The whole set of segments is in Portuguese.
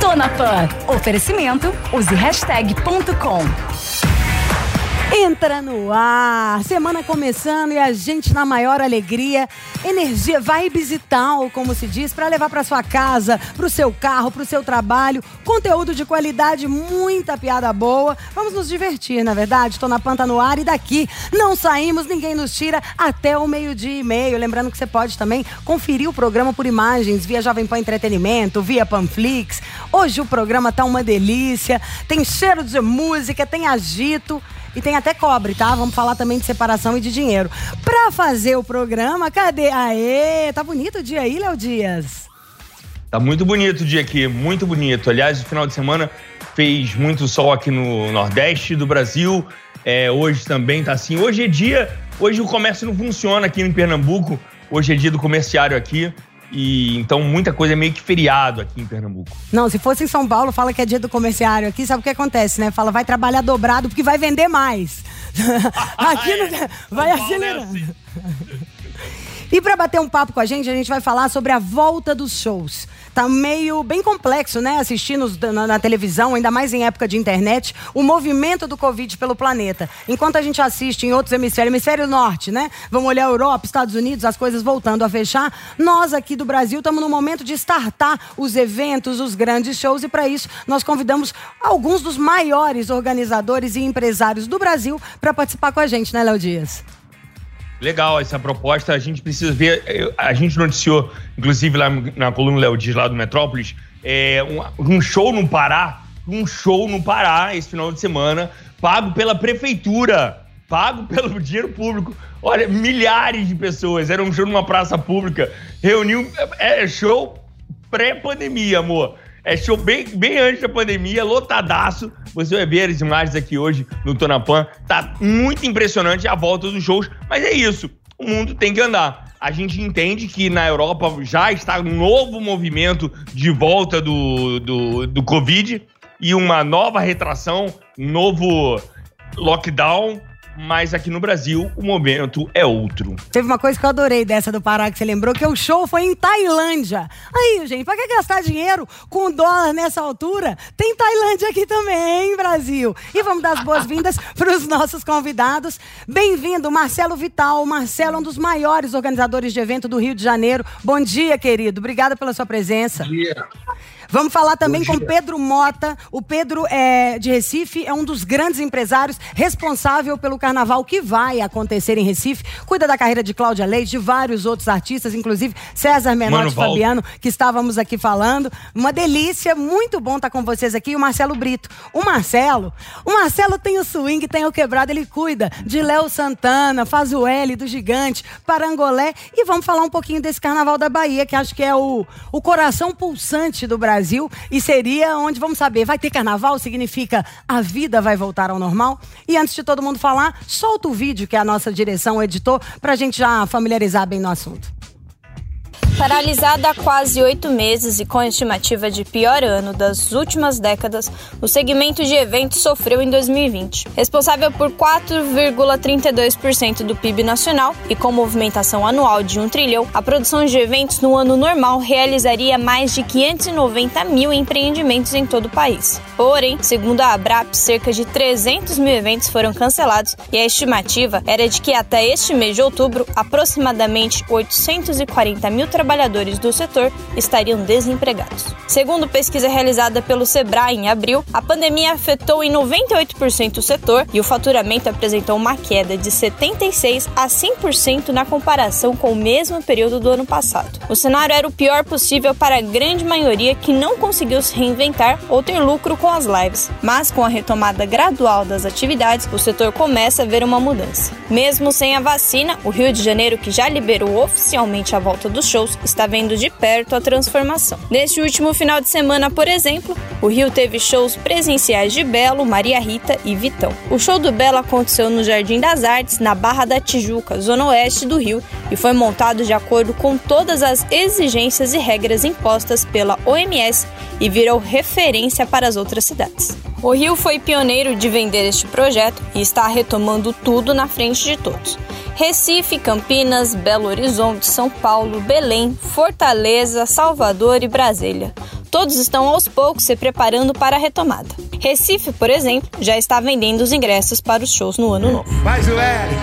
Tonapan. Oferecimento, use hashtag.com. Entra no ar, semana começando e a gente na maior alegria, energia, vibes e tal, como se diz, para levar para sua casa, para o seu carro, para o seu trabalho, conteúdo de qualidade, muita piada boa, vamos nos divertir, na verdade, Tonapan tá no ar e daqui não saímos, ninguém nos tira até o 12:30, lembrando que você pode também conferir o programa por imagens, via Jovem Pan Entretenimento, via Panflix. Hoje o programa tá uma delícia, tem cheiro de música, tem agito e tem até cobre, tá? Vamos falar também de separação e de dinheiro. Pra fazer o programa, cadê? Aê, tá bonito o dia aí, Léo Dias? Tá muito bonito o dia aqui, muito bonito. Aliás, o final de semana fez muito sol aqui no Nordeste do Brasil. Hoje também tá assim. Hoje o comércio não funciona aqui em Pernambuco. Hoje é dia do comerciário aqui. E então muita coisa é meio que feriado aqui em Pernambuco. Não, se fosse em São Paulo, fala que é dia do comerciário aqui, sabe o que acontece, né? Fala, vai trabalhar dobrado porque vai vender mais. Aqui no... vai acelerando. É assim. E para bater um papo com a gente vai falar sobre a volta dos shows. Tá meio bem complexo, né? Assistir na televisão, ainda mais em época de internet, o movimento do Covid pelo planeta. Enquanto a gente assiste em outros hemisférios, hemisfério norte, né? Vamos olhar a Europa, Estados Unidos, as coisas voltando a fechar. Nós aqui do Brasil estamos no momento de startar os eventos, os grandes shows e para isso nós convidamos alguns dos maiores organizadores e empresários do Brasil para participar com a gente, né, Léo Dias? Legal essa proposta, a gente precisa ver, a gente noticiou, inclusive lá na coluna Léo Dias, lá do Metrópolis, um show no Pará esse final de semana, pago pela prefeitura, pago pelo dinheiro público. Olha, milhares de pessoas, era um show numa praça pública, reuniu, é show pré-pandemia, amor. É show bem, bem antes da pandemia, lotadaço. Você vai ver as imagens aqui hoje no Tonapan. Tá muito impressionante a volta dos shows, mas é isso. O mundo tem que andar. A gente entende que na Europa já está um novo movimento de volta do Covid e uma nova retração, um novo lockdown. Mas aqui no Brasil, o momento é outro. Teve uma coisa que eu adorei dessa do Pará, que você lembrou, que o show foi em Tailândia. Aí, gente, pra que gastar dinheiro com dólar nessa altura? Tem Tailândia aqui também, hein, Brasil? E vamos dar as boas-vindas pros nossos convidados. Bem-vindo, Marcelo Vital. Marcelo é um dos maiores organizadores de evento do Rio de Janeiro. Bom dia, querido. Obrigada pela sua presença. Bom dia. Vamos falar também com Pedro Mota. O Pedro é de Recife, é um dos grandes empresários responsável pelo carnaval que vai acontecer em Recife. Cuida da carreira de Cláudia Leite, de vários outros artistas, inclusive César Menotti Fabiano, que estávamos aqui falando. Uma delícia, muito bom estar com vocês aqui. E o Marcelo Brito. O Marcelo tem o swing, tem o quebrado, ele cuida de Léo Santana, faz o L do Gigante, Parangolé. E vamos falar um pouquinho desse carnaval da Bahia, que acho que é o coração pulsante do Brasil e seria onde vamos saber, vai ter carnaval, significa a vida vai voltar ao normal. E antes de todo mundo falar, solta o vídeo que a nossa direção editou pra gente já familiarizar bem no assunto. Paralisada há quase 8 meses e com a estimativa de pior ano das últimas décadas, o segmento de eventos sofreu em 2020. Responsável por 4,32% do PIB nacional e com movimentação anual de 1 trilhão, a produção de eventos no ano normal realizaria mais de 590 mil empreendimentos em todo o país. Porém, segundo a ABRAP, cerca de 300 mil eventos foram cancelados e a estimativa era de que até este mês de outubro, aproximadamente 840 mil trabalhadores do setor estariam desempregados. Segundo pesquisa realizada pelo Sebrae em abril, a pandemia afetou em 98% o setor e o faturamento apresentou uma queda de 76% a 100% na comparação com o mesmo período do ano passado. O cenário era o pior possível para a grande maioria que não conseguiu se reinventar ou ter lucro com as lives, mas com a retomada gradual das atividades, o setor começa a ver uma mudança. Mesmo sem a vacina, o Rio de Janeiro, que já liberou oficialmente a volta dos shows, está vendo de perto a transformação. Neste último final de semana, por exemplo, o Rio teve shows presenciais de Belo, Maria Rita e Vitão. O show do Belo aconteceu no Jardim das Artes, na Barra da Tijuca, zona oeste do Rio, e foi montado de acordo com todas as exigências e regras impostas pela OMS e virou referência para as outras cidades. O Rio foi pioneiro de vender este projeto e está retomando tudo na frente de todos. Recife, Campinas, Belo Horizonte, São Paulo, Belém, Fortaleza, Salvador e Brasília. Todos estão aos poucos se preparando para a retomada. Recife, por exemplo, já está vendendo os ingressos para os shows no ano novo. Vai, Zueli!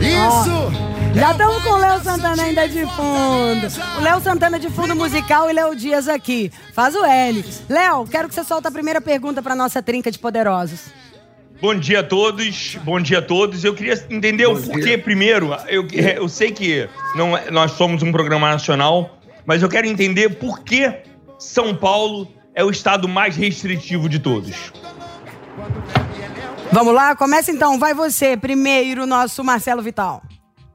Isso! Já estamos com o Léo Santana ainda de fundo. O Léo Santana de fundo musical e Léo Dias aqui. Faz o L. Léo, quero que você solta a primeira pergunta para nossa trinca de poderosos. Bom dia a todos. Eu queria entender o porquê primeiro. Eu sei que nós somos um programa nacional, mas eu quero entender por que São Paulo é o estado mais restritivo de todos. Vamos lá? Começa então. Vai você primeiro, nosso Marcelo Vital.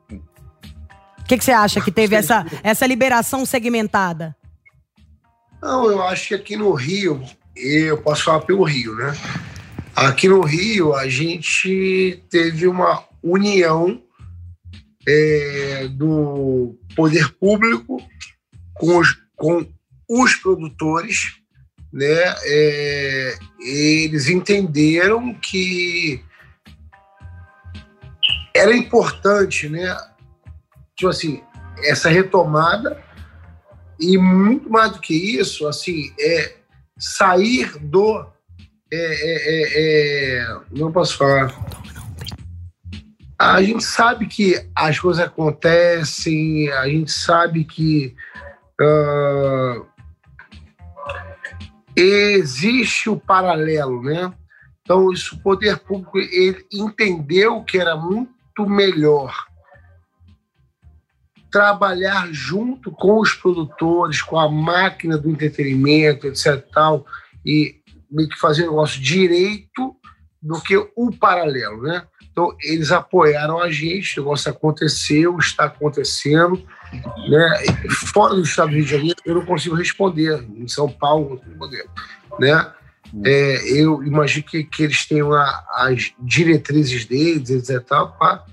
O que você acha que teve essa liberação segmentada? Não, eu acho que aqui no Rio, eu posso falar pelo Rio, né? Aqui no Rio, a gente teve uma união do poder público com os produtores, né? Eles entenderam que era importante, né? Tipo assim, essa retomada e muito mais do que isso, assim, sair do... não posso falar. A gente sabe que as coisas acontecem, a gente sabe que existe o paralelo, né? Então, isso, o poder público ele entendeu que era muito melhor trabalhar junto com os produtores, com a máquina do entretenimento, etc. tal, e meio que fazer o negócio direito do que o paralelo, né? Então, eles apoiaram a gente, o negócio aconteceu, está acontecendo, né? Fora do estado do Rio de Janeiro, eu não consigo responder. Em São Paulo, eu não consigo responder, né? Eu imagino que eles tenham as diretrizes deles, etc. tal, pá.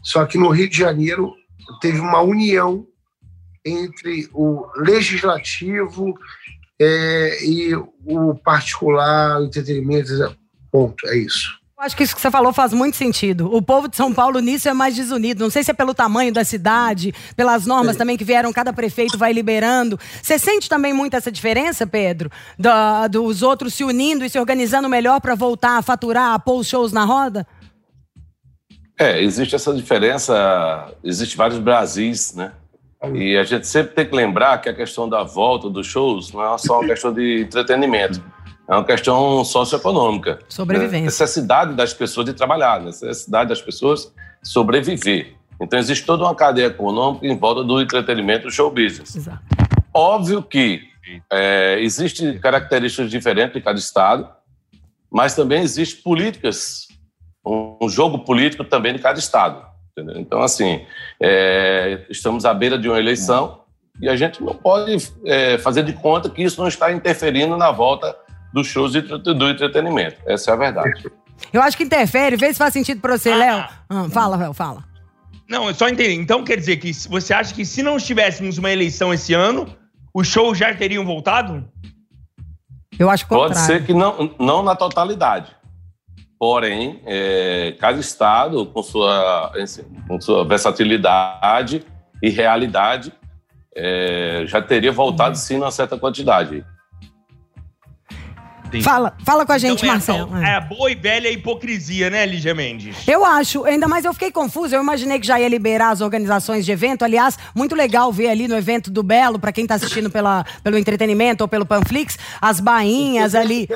Só que no Rio de Janeiro teve uma união entre o legislativo e o particular, o entretenimento, ponto, é isso. Eu acho que isso que você falou faz muito sentido. O povo de São Paulo nisso é mais desunido. Não sei se é pelo tamanho da cidade, pelas normas também que vieram, cada prefeito vai liberando. Você sente também muito essa diferença, Pedro? Dos outros se unindo e se organizando melhor para voltar a faturar, a pôr os shows na roda? Existe essa diferença, existem vários Brasis, né? E a gente sempre tem que lembrar que a questão da volta dos shows não é só uma questão de entretenimento, é uma questão socioeconômica. Sobrevivência. Né? Necessidade das pessoas de trabalhar, necessidade das pessoas sobreviver. Então existe toda uma cadeia econômica em volta do entretenimento do show business. Exato. Óbvio que existem características diferentes de cada estado, mas também existem políticas, um jogo político também de cada estado. Entendeu? Então, assim, estamos à beira de uma eleição e a gente não pode fazer de conta que isso não está interferindo na volta dos shows e do entretenimento. Essa é a verdade. Eu acho que interfere. Vê se faz sentido para você, Léo. Fala, Léo, fala. Não, eu só entendi. Então quer dizer que você acha que se não tivéssemos uma eleição esse ano, os shows já teriam voltado? Eu acho que pode ser que não na totalidade. Porém, cada estado, com sua versatilidade e realidade, já teria voltado, sim, numa certa quantidade. Fala com a gente, então, Marcelo. É a boa e velha hipocrisia, né, Lígia Mendes? Eu acho, ainda mais eu fiquei confusa. Eu imaginei que já ia liberar as organizações de evento. Aliás, muito legal ver ali no evento do Belo, pra quem tá assistindo pelo entretenimento ou pelo Panflix, as bainhas ali.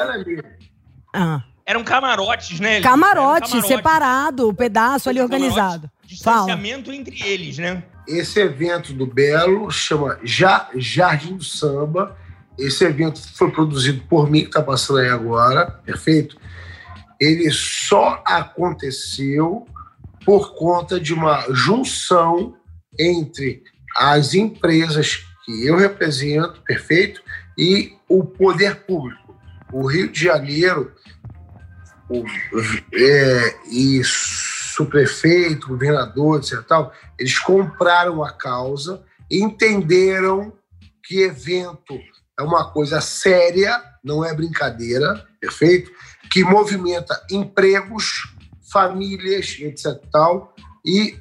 Eram camarotes, né? Lígia? Camarote, separado, o pedaço ali organizado. Distanciamento entre eles, né? Esse evento do Belo chama Jardim do Samba. Esse evento foi produzido por mim, que está passando aí agora, perfeito? Ele só aconteceu por conta de uma junção entre as empresas que eu represento, perfeito? E o poder público. O Rio de Janeiro e o prefeito, governador, etc. Tal, eles compraram a causa, entenderam que evento... é uma coisa séria, não é brincadeira, perfeito? Que movimenta empregos, famílias, etc. Tal, e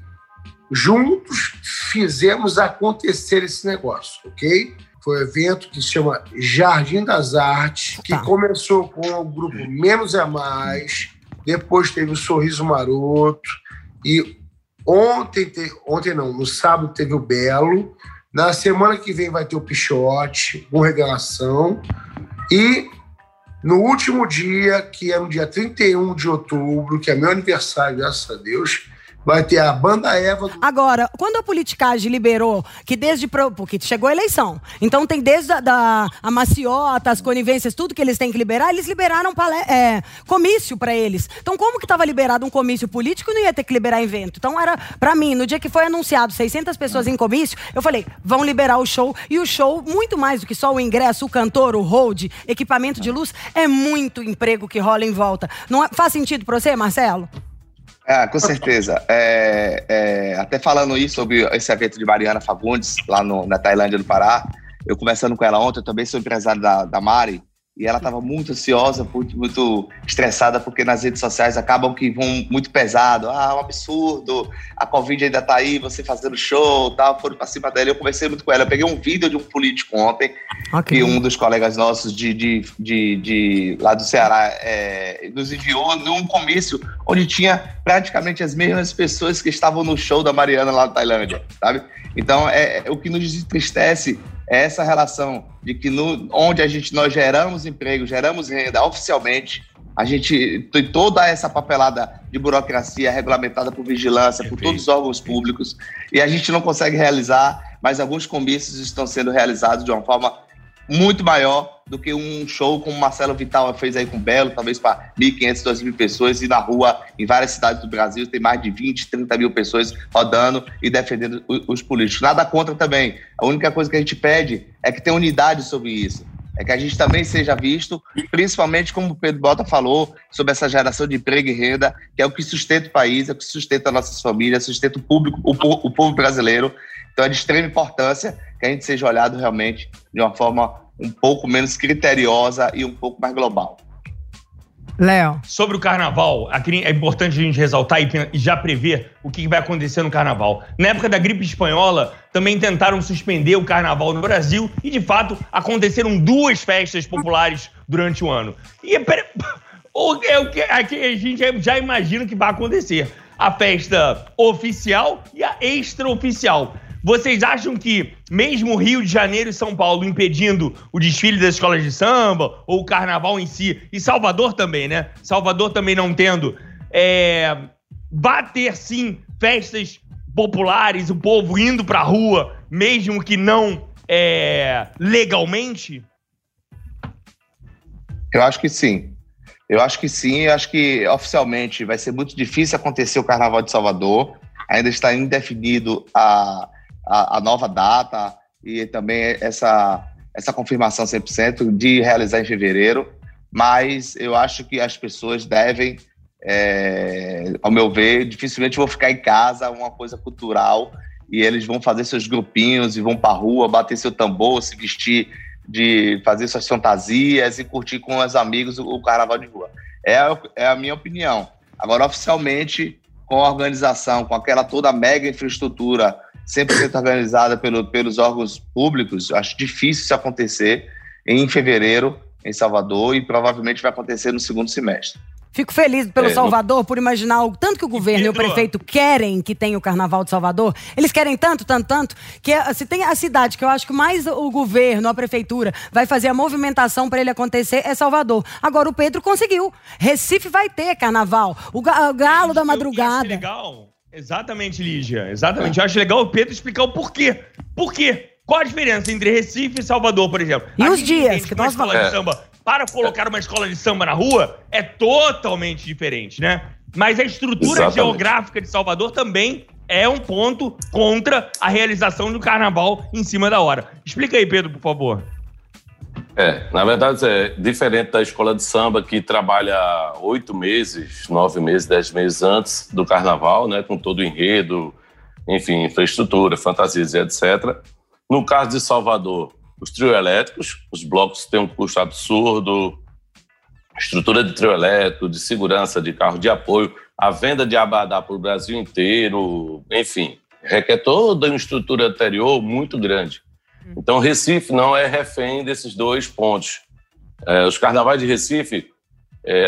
juntos fizemos acontecer esse negócio, ok? Foi um evento que se chama Jardim das Artes, que começou com o grupo Menos é Mais, depois teve o Sorriso Maroto, e no sábado teve o Belo. Na semana que vem vai ter o Pichote, com revelação. E no último dia, que é no dia 31 de outubro, que é meu aniversário, graças a Deus, vai ter a Banda Eva. Agora, quando a politicagem liberou, que desde... porque chegou a eleição. Então tem desde a maciota, as conivências, tudo que eles têm que liberar, eles liberaram comício para eles. Então como que estava liberado um comício político e não ia ter que liberar evento? Então era, para mim, no dia que foi anunciado 600 pessoas em comício, eu falei, vão liberar o show. E o show, muito mais do que só o ingresso, o cantor, o hold, equipamento de luz, é muito emprego que rola em volta. Não faz sentido para você, Marcelo? Ah, com certeza. Até falando isso sobre esse evento de Mariana Fagundes, lá na Tailândia do Pará, eu conversando com ela ontem, eu também sou empresário da Mari, e ela estava muito ansiosa, muito estressada, porque nas redes sociais acabam que vão muito pesado. Ah, um absurdo, a Covid ainda está aí, você fazendo show, tal, foram para cima dela. Eu conversei muito com ela, eu peguei um vídeo de um político ontem, que um dos colegas nossos lá do Ceará nos enviou num comício onde tinha praticamente as mesmas pessoas que estavam no show da Mariana lá na Tailândia, sabe? Então, o que nos entristece é essa relação de que onde nós geramos emprego, geramos renda oficialmente, a gente tem toda essa papelada de burocracia regulamentada por vigilância, por todos os órgãos públicos, e a gente não consegue realizar, mas alguns comícios estão sendo realizados de uma forma muito maior do que um show como o Marcelo Vital fez aí com o Belo, talvez para 1.500, 2.000 pessoas, e na rua, em várias cidades do Brasil, tem mais de 20, 30 mil pessoas rodando e defendendo os políticos. Nada contra também. A única coisa que a gente pede é que tenha unidade sobre isso. É que a gente também seja visto, principalmente como o Pedro Mota falou, sobre essa geração de emprego e renda, que é o que sustenta o país, é o que sustenta nossas famílias, sustenta o povo brasileiro. Então é de extrema importância que a gente seja olhado realmente de uma forma um pouco menos criteriosa e um pouco mais global. Léo. Sobre o carnaval, aqui é importante a gente ressaltar e já prever o que vai acontecer no carnaval. Na época da gripe espanhola, também tentaram suspender o carnaval no Brasil e, de fato, aconteceram 2 festas populares durante o ano. E a gente já imagina que vai acontecer. A festa oficial e a extraoficial. Vocês acham que, mesmo Rio de Janeiro e São Paulo impedindo o desfile das escolas de samba, ou o carnaval em si, e Salvador também, né? Salvador também não tendo, vai ter sim festas populares, o povo indo pra rua, mesmo que não legalmente? Eu acho que sim. Eu acho que oficialmente vai ser muito difícil acontecer o Carnaval de Salvador. Ainda está indefinido a nova data e também essa confirmação 100% de realizar em fevereiro, mas eu acho que as pessoas devem ao meu ver, dificilmente vão ficar em casa, uma coisa cultural, e eles vão fazer seus grupinhos e vão pra rua, bater seu tambor, se vestir, de fazer suas fantasias e curtir com os amigos o carnaval de rua. É a minha opinião. Agora, oficialmente, com a organização, com aquela toda mega infraestrutura 100% organizada pelos órgãos públicos, acho difícil isso acontecer em fevereiro, em Salvador, e provavelmente vai acontecer no segundo semestre. Fico feliz pelo Salvador, por imaginar o tanto que o governo e o prefeito querem que tenha o Carnaval de Salvador. Eles querem tanto, que se tem a cidade que eu acho que mais o governo, a prefeitura, vai fazer a movimentação para ele acontecer, é Salvador. Agora o Pedro conseguiu. Recife vai ter Carnaval. O Galo da Madrugada. Eu acho legal. Exatamente, Lígia. Exatamente. Eu acho legal o Pedro explicar o porquê. Por quê? Qual a diferença entre Recife e Salvador, por exemplo? E os dias que nós falamos de samba. Para colocar uma escola de samba na rua é totalmente diferente, né? Mas a estrutura geográfica de Salvador também é um ponto contra a realização do carnaval em cima da hora. Explica aí, Pedro, por favor. Na verdade, é diferente da escola de samba, que trabalha 8 meses, 9 meses, 10 meses antes do carnaval, né? Com todo o enredo, enfim, infraestrutura, fantasias, etc. No caso de Salvador, os trio elétricos, os blocos têm um custo absurdo, estrutura de trio elétrico, de segurança, de carro de apoio, a venda de abadá para o Brasil inteiro, enfim, requer toda uma estrutura anterior muito grande. Então, Recife não é refém desses 2 pontos. Os carnavais de Recife,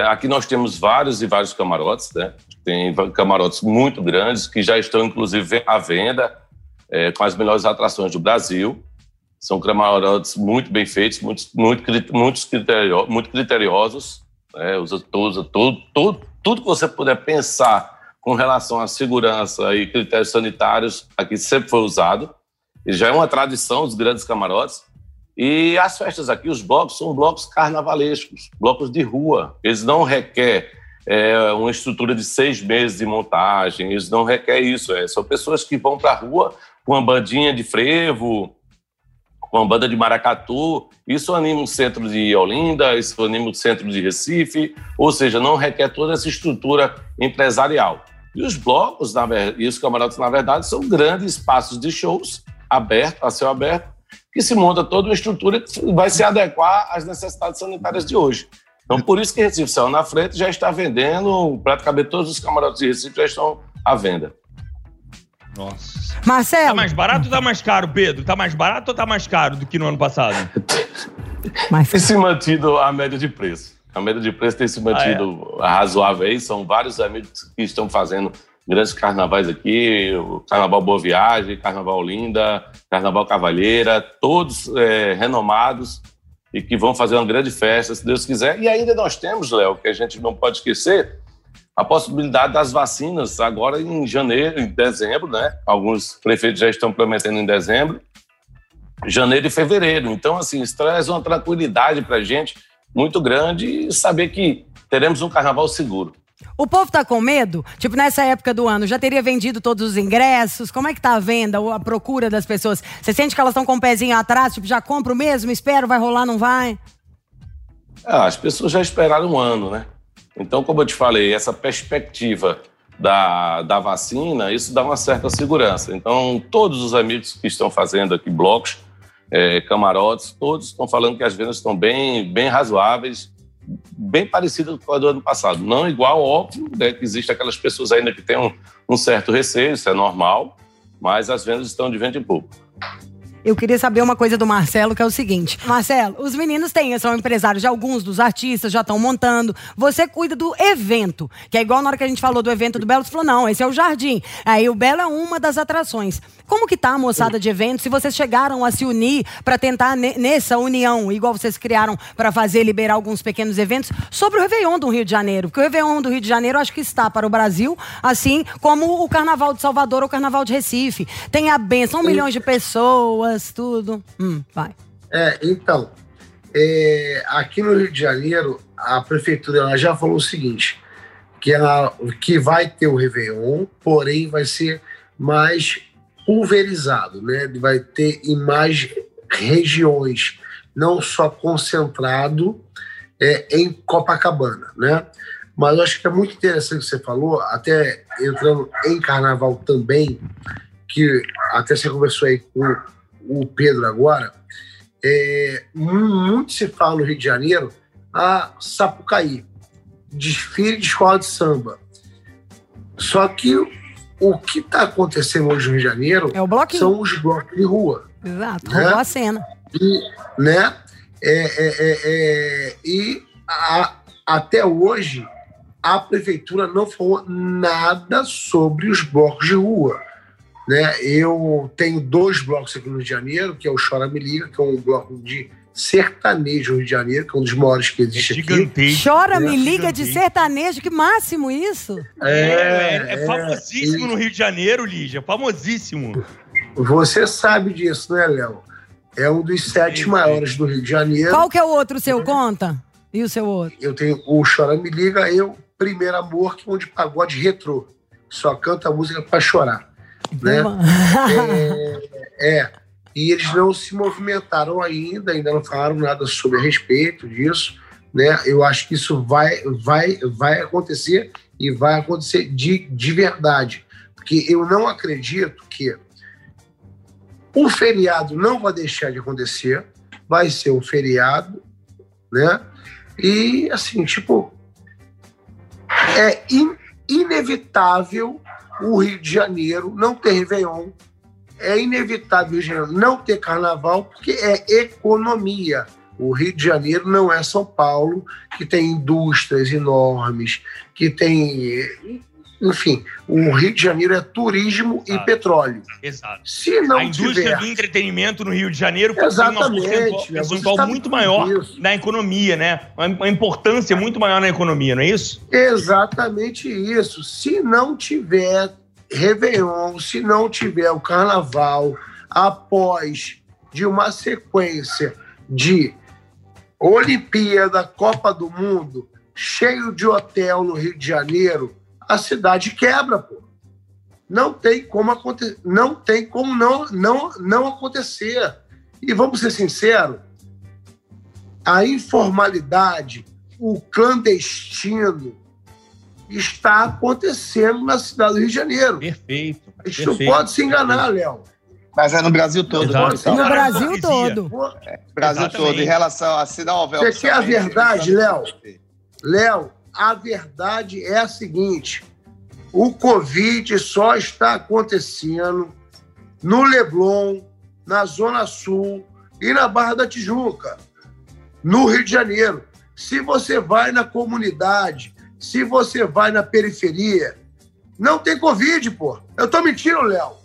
aqui nós temos vários e vários camarotes, né? Tem camarotes muito grandes que já estão, inclusive, à venda com as melhores atrações do Brasil. São camarotes muito bem feitos, muito criteriosos, né? Usa tudo que você puder pensar com relação à segurança e critérios sanitários, aqui sempre foi usado. E já é uma tradição dos grandes camarotes. E as festas aqui, os blocos, são blocos carnavalescos, blocos de rua. Eles não requerem uma estrutura de 6 meses de montagem, eles não requerem isso. São pessoas que vão para a rua com uma bandinha de frevo, com uma banda de maracatu, isso anima o centro de Olinda, isso anima o centro de Recife, ou seja, não requer toda essa estrutura empresarial. E os blocos e os camarotes, na verdade, são grandes espaços de shows abertos, a céu aberto, que se monta toda uma estrutura que vai se adequar às necessidades sanitárias de hoje. Então, por isso que Recife saiu na frente, já está vendendo, praticamente todos os camarotes de Recife já estão à venda. Nossa. Marcelo. Tá mais barato ou tá mais caro, Pedro? Tá mais barato ou tá mais caro do que no ano passado? Tem se mantido a média de preço. A média de preço tem se mantido razoável aí. São vários amigos que estão fazendo grandes carnavais aqui. O Carnaval Boa Viagem, Carnaval Olinda, Carnaval Cavalheira. Todos renomados e que vão fazer uma grande festa, se Deus quiser. E ainda nós temos, Léo, que a gente não pode esquecer, a possibilidade das vacinas agora em janeiro, em dezembro, né? Alguns prefeitos já estão prometendo em dezembro, janeiro e fevereiro. Então, assim, isso traz uma tranquilidade pra gente muito grande e saber que teremos um carnaval seguro. O povo tá com medo? Tipo, nessa época do ano, já teria vendido todos os ingressos? Como é que tá a venda ou a procura das pessoas? Você sente que elas estão com o pezinho atrás? Tipo, já compro mesmo? Espero, vai rolar, não vai? As pessoas já esperaram um ano, né? Então, como eu te falei, essa perspectiva da vacina, isso dá uma certa segurança. Então, todos os amigos que estão fazendo aqui blocos, camarotes, todos estão falando que as vendas estão bem razoáveis, bem parecidas com a do ano passado. Não igual, óbvio, né, que existem aquelas pessoas ainda que têm um certo receio, isso é normal, mas as vendas estão de vento em pouco. Eu queria saber uma coisa do Marcelo, que é o seguinte. Marcelo, os meninos são empresários de alguns dos artistas, já estão montando. Você cuida do evento, que é igual na hora que a gente falou do evento do Belo, você falou, não, esse é o Jardim. Aí o Belo é uma das atrações. Como que tá a moçada de evento? Se vocês chegaram a se unir para tentar nessa união, igual vocês criaram para fazer, liberar alguns pequenos eventos, sobre o Réveillon do Rio de Janeiro. Porque o Réveillon do Rio de Janeiro acho que está para o Brasil, assim como o Carnaval de Salvador ou o Carnaval de Recife. Tem a benção, 1 milhão de pessoas, tudo. Vai. Então, aqui no Rio de Janeiro, a prefeitura ela já falou o seguinte, que vai ter o Réveillon, porém vai ser mais pulverizado, né? Vai ter em mais regiões, não só concentrado em Copacabana, né? Mas eu acho que é muito interessante o que você falou, até entrando em carnaval também, que até você conversou aí com o Pedro agora, muito se fala no Rio de Janeiro a Sapucaí, desfile de escola de samba. Só que o que está acontecendo hoje no Rio de Janeiro são os blocos de rua. Exato, né? Roubou a cena. E, né? Até hoje, a prefeitura não falou nada sobre os blocos de rua. Né? Eu tenho 2 blocos aqui no Rio de Janeiro, que é o Chora Me Liga, que é um bloco de sertanejo no Rio de Janeiro, que é um dos maiores que existe aqui. Chora Me Liga de sertanejo, que máximo isso! É famosíssimo no Rio de Janeiro, Lígia, famosíssimo. Você sabe disso, né, Léo? É um dos 7 maiores do Rio de Janeiro. Qual que é o outro seu? Conta. E o seu outro? Eu tenho o Chora Me Liga, Primeiro Amor, que é onde pagode retrô. Só canta a música pra chorar. Né? E eles não se movimentaram ainda não falaram nada sobre a respeito disso. Né? Eu acho que isso vai acontecer e vai acontecer de verdade. Porque eu não acredito que o feriado não vai deixar de acontecer, vai ser um feriado, né? E, assim, é inevitável o Rio de Janeiro não ter Réveillon, é inevitável o Rio de Janeiro não ter Carnaval, porque é economia. O Rio de Janeiro não é São Paulo, que tem indústrias enormes, que tem... Enfim, o Rio de Janeiro é turismo e petróleo. Exato. Se não a indústria do entretenimento no Rio de Janeiro tem uma percentual muito maior na economia, né? Uma importância muito maior na economia, não é isso? Exatamente isso. Se não tiver Réveillon, se não tiver o Carnaval, após de uma sequência de Olimpíada, Copa do Mundo, cheio de hotel no Rio de Janeiro, a cidade quebra, pô. Não tem como acontecer, não tem como não acontecer. E vamos ser sinceros, a informalidade, o clandestino está acontecendo na cidade do Rio de Janeiro. Perfeito. A gente não pode se enganar, Léo. Mas é no Brasil todo. Exato. No Brasil todo. Brasil todo, em relação a se não houver... Você quer a verdade, Léo? A verdade é a seguinte, o Covid só está acontecendo no Leblon, na Zona Sul e na Barra da Tijuca, no Rio de Janeiro. Se você vai na comunidade, se você vai na periferia, não tem Covid, pô. Eu tô mentindo, Léo.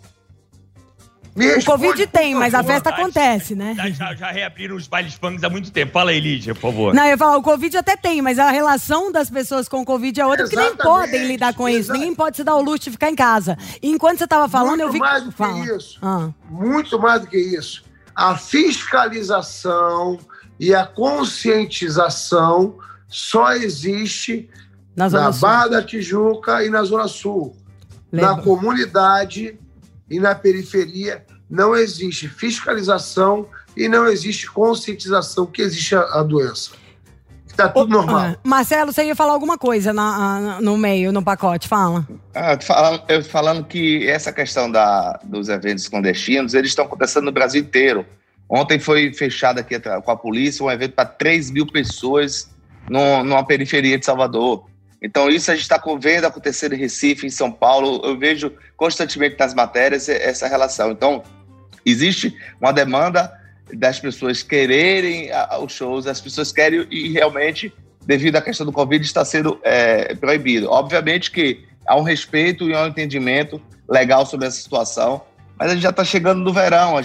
O Covid tem, mas a festa acontece, né? Já reabriram os bailes funk há muito tempo. Fala aí, Lídia, por favor. Não, eu ia falar, o Covid até tem, mas a relação das pessoas com o Covid é outra, exatamente, porque nem podem lidar com isso. Ninguém pode se dar o luxo de ficar em casa. E enquanto você estava falando, eu vi... Muito mais do que isso. Muito mais do que isso. A fiscalização e a conscientização só existe na Barra da Tijuca e na Zona Sul. Na comunidade... E na periferia não existe fiscalização e não existe conscientização que existe a doença. Está tudo normal. Marcelo, você ia falar alguma coisa no meio, no pacote? Fala. Eu falando que essa questão dos eventos clandestinos, eles estão acontecendo no Brasil inteiro. Ontem foi fechado aqui com a polícia um evento para 3 mil pessoas numa periferia de Salvador. Então, isso a gente está vendo acontecer em Recife, em São Paulo. Eu vejo constantemente nas matérias essa relação. Então, existe uma demanda das pessoas quererem os shows, as pessoas querem e realmente, devido à questão do Covid, está sendo proibido. Obviamente que há um respeito e um entendimento legal sobre essa situação, mas a gente já está chegando no verão.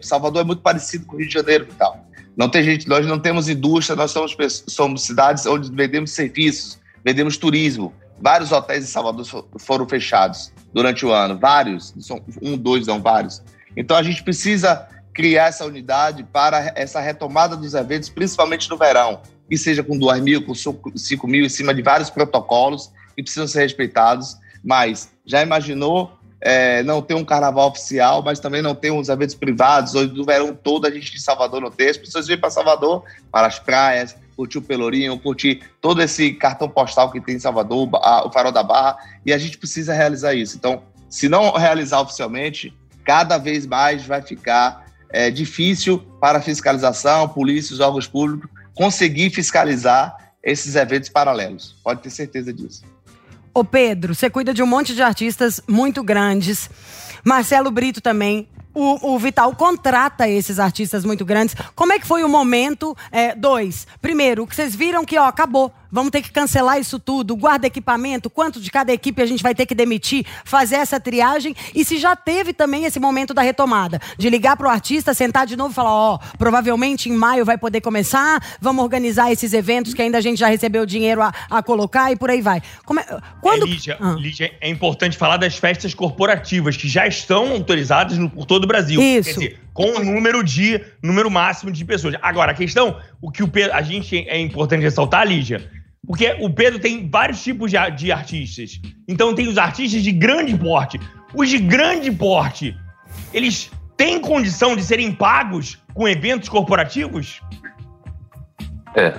Salvador é muito parecido com o Rio de Janeiro e tal. Não tem gente, nós não temos indústria, nós somos cidades onde vendemos serviços, vendemos turismo. Vários hotéis em Salvador foram fechados durante o ano, vários, são vários. Então a gente precisa criar essa unidade para essa retomada dos eventos, principalmente no verão, que seja com 2 mil, com 5 mil, em cima de vários protocolos que precisam ser respeitados. Mas já imaginou... não tem um carnaval oficial, mas também não tem uns eventos privados. Hoje, do verão todo, a gente de Salvador não tem. As pessoas vêm para Salvador, para as praias, curtir o Pelourinho, curtir todo esse cartão postal que tem em Salvador, o Farol da Barra, e a gente precisa realizar isso. Então, se não realizar oficialmente, cada vez mais vai ficar difícil para a fiscalização, polícias, órgãos públicos, conseguir fiscalizar esses eventos paralelos. Pode ter certeza disso. Ô Pedro, você cuida de um monte de artistas muito grandes. Marcelo Brito também. O Vital contrata esses artistas muito grandes. Como é que foi o momento 2? Primeiro, o que vocês viram que acabou. Vamos ter que cancelar isso tudo. Guarda equipamento, quanto de cada equipe a gente vai ter que demitir, fazer essa triagem. E se já teve também esse momento da retomada, de ligar pro artista, sentar de novo e falar, provavelmente em maio vai poder começar, vamos organizar esses eventos que ainda a gente já recebeu dinheiro a colocar e por aí vai. Lígia, é importante falar das festas corporativas que já estão autorizadas por todo o Brasil. Isso. Quer dizer, com o número máximo de pessoas. Agora, a questão, o que é importante ressaltar, Lígia, porque o Pedro tem vários tipos de artistas. Então, tem os artistas de grande porte. Os de grande porte, eles têm condição de serem pagos com eventos corporativos?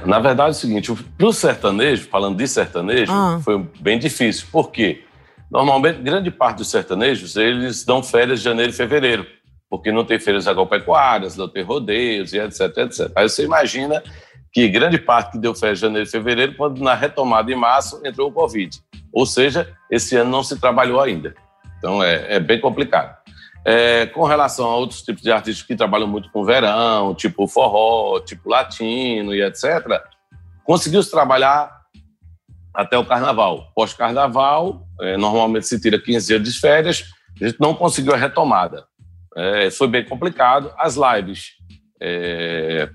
Na verdade é o seguinte, pro sertanejo, falando de sertanejo, foi bem difícil. Por quê? Normalmente, grande parte dos sertanejos, eles dão férias de janeiro e fevereiro, porque não tem feiras agropecuárias, não tem rodeios, e etc, etc. Aí você imagina que grande parte que deu férias de janeiro e fevereiro, quando na retomada em março entrou o Covid. Ou seja, esse ano não se trabalhou ainda. Então, é bem complicado. Com relação a outros tipos de artistas que trabalham muito com verão, tipo forró, tipo latino e etc, conseguiu-se trabalhar até o carnaval. Pós-carnaval, normalmente se tira 15 dias de férias, a gente não conseguiu a retomada. Foi bem complicado. As lives,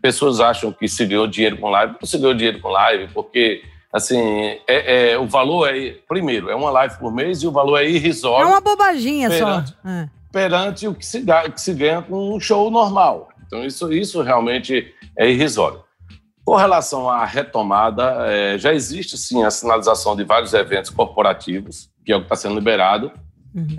pessoas acham que se ganhou dinheiro com live, não se ganhou dinheiro com live, porque assim, o valor primeiro, é uma live por mês e o valor é irrisório. É uma bobaginha só. Perante o que se ganha com um show normal. Então isso realmente é irrisório. Com relação à retomada, já existe sim a sinalização de vários eventos corporativos, que é o que está sendo liberado. Uhum.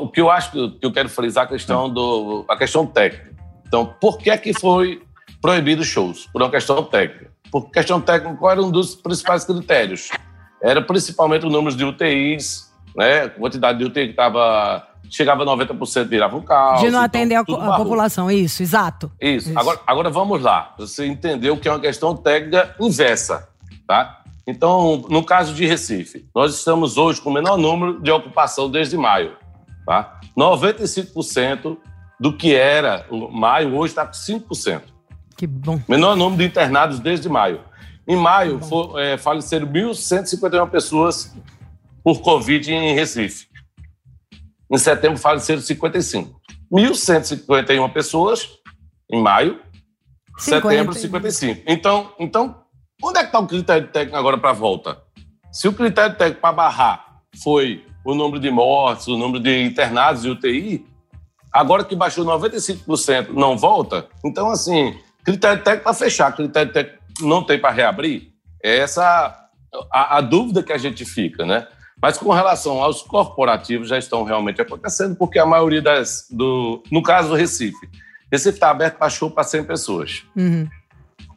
O que eu acho que eu quero frisar a questão técnica. Então, por que foi proibido shows? Por uma questão técnica. Por questão técnica, qual era um dos principais critérios? Era principalmente o número de UTIs, né? A quantidade de UTI que chegava a 90%, virava um caos. De não atender a população, isso, exato. Isso. Agora vamos lá, você entendeu que é uma questão técnica inversa, tá? Então, no caso de Recife, nós estamos hoje com o menor número de ocupação desde maio, tá? 95% do que era maio, hoje está com 5%. Que bom. Menor número de internados desde maio. Em maio, faleceram 1.151 pessoas por Covid em Recife. Em setembro, faleceram 55. 1.151 pessoas em maio, setembro, 55. Então, onde é que está o critério técnico agora para a volta? Se o critério técnico para barrar foi o número de mortes, o número de internados e UTI, agora que baixou 95% não volta, então, assim, critério técnico para fechar, critério técnico não tem para reabrir, é essa a dúvida que a gente fica, né? Mas com relação aos corporativos, já estão realmente acontecendo, porque a maioria no caso do Recife está aberto para show para 100 pessoas. Uhum.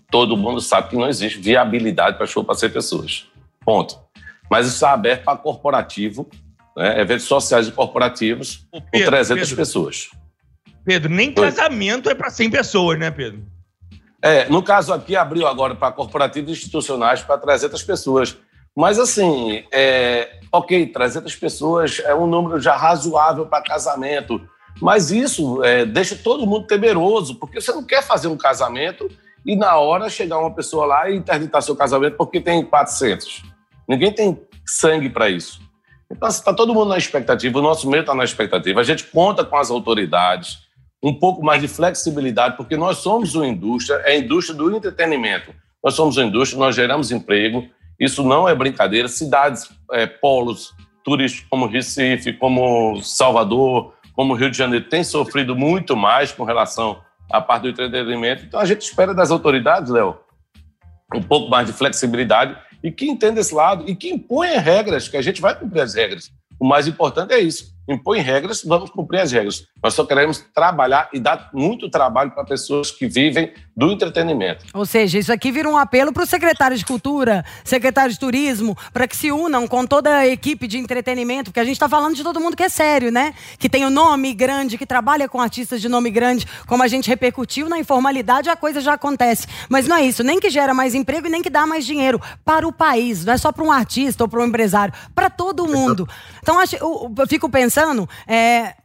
Todo mundo sabe que não existe viabilidade para show para 100 pessoas. Ponto. Mas está aberto para corporativo, né? Eventos sociais e corporativos, com 300 pessoas. Pedro, nem casamento é para 100 pessoas, né, Pedro? No caso aqui, abriu agora para corporativos institucionais para 300 pessoas. Mas, assim, 300 pessoas é um número já razoável para casamento, mas isso deixa todo mundo temeroso, porque você não quer fazer um casamento e, na hora, chegar uma pessoa lá e interditar seu casamento porque tem 400. Ninguém tem sangue para isso. Então, está todo mundo na expectativa, o nosso meio está na expectativa. A gente conta com as autoridades, um pouco mais de flexibilidade, porque nós somos uma indústria, é a indústria do entretenimento. Nós somos uma indústria, nós geramos emprego. Isso não é brincadeira. Cidades, polos turísticos como Recife, como Salvador, como Rio de Janeiro, têm sofrido muito mais com relação à parte do entretenimento. Então, a gente espera das autoridades, Léo, um pouco mais de flexibilidade e que entenda esse lado e que impõe regras, que a gente vai cumprir as regras. O mais importante é isso. Impõe regras, vamos cumprir as regras. Nós só queremos trabalhar e dar muito trabalho para pessoas que vivem do entretenimento. Ou seja, isso aqui vira um apelo para o secretário de Cultura, secretário de Turismo, para que se unam com toda a equipe de entretenimento, porque a gente está falando de todo mundo que é sério, né? Que tem um nome grande, que trabalha com artistas de nome grande, como a gente repercutiu, na informalidade a coisa já acontece. Mas não é isso, nem que gera mais emprego e nem que dá mais dinheiro para o país, não é só para um artista ou para um empresário, para todo mundo. Então, eu fico pensando,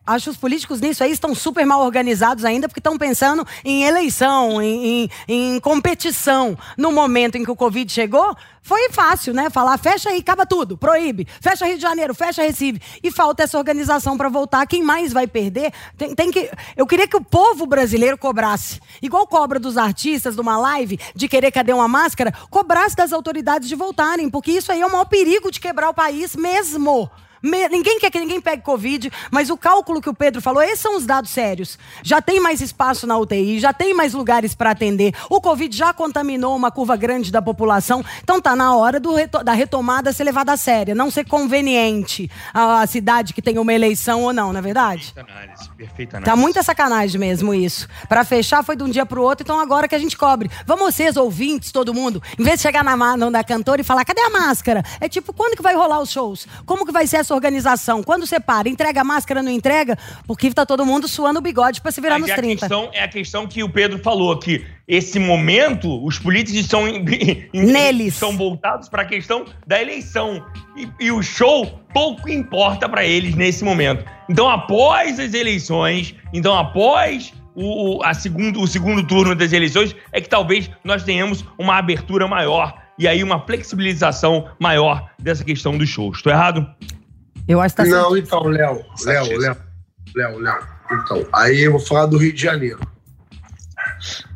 acho que os políticos nisso aí estão super mal organizados ainda, porque estão pensando em eleição, em competição. No momento em que o Covid chegou, foi fácil, né? Falar, fecha aí, acaba tudo, proíbe, fecha Rio de Janeiro, fecha Recife. E falta essa organização para voltar. Quem mais vai perder? Tem que... Eu queria que o povo brasileiro cobrasse, igual cobra dos artistas, de uma live, de querer cadê uma máscara, cobrasse das autoridades de voltarem, porque isso aí é o maior perigo de quebrar o país mesmo. Ninguém quer que ninguém pegue Covid, mas o cálculo que o Pedro falou, esses são os dados sérios. Já tem mais espaço na UTI, já tem mais lugares para atender. O Covid já contaminou uma curva grande da população. Então está na hora da retomada ser levada a sério, não ser conveniente a cidade que tem uma eleição ou não, não é verdade? Perfeita análise. Tá muita sacanagem mesmo isso. Para fechar foi de um dia para o outro, então agora que a gente cobre. Vamos vocês, ouvintes, todo mundo, em vez de chegar na cantora e falar, cadê a máscara? É tipo, quando que vai rolar os shows? Como que vai ser essa organização? Quando separa, entrega a máscara, não entrega? Porque tá todo mundo suando o bigode para se virar nos 30. É a questão que o Pedro falou aqui. Esse momento, os políticos são voltados para a questão da eleição. E o show pouco importa para eles nesse momento. Então, após as eleições, o segundo turno das eleições, é que talvez nós tenhamos uma abertura maior e aí uma flexibilização maior dessa questão dos shows. Estou errado? Eu acho que tá. Não, então, Léo. Então, aí eu vou falar do Rio de Janeiro.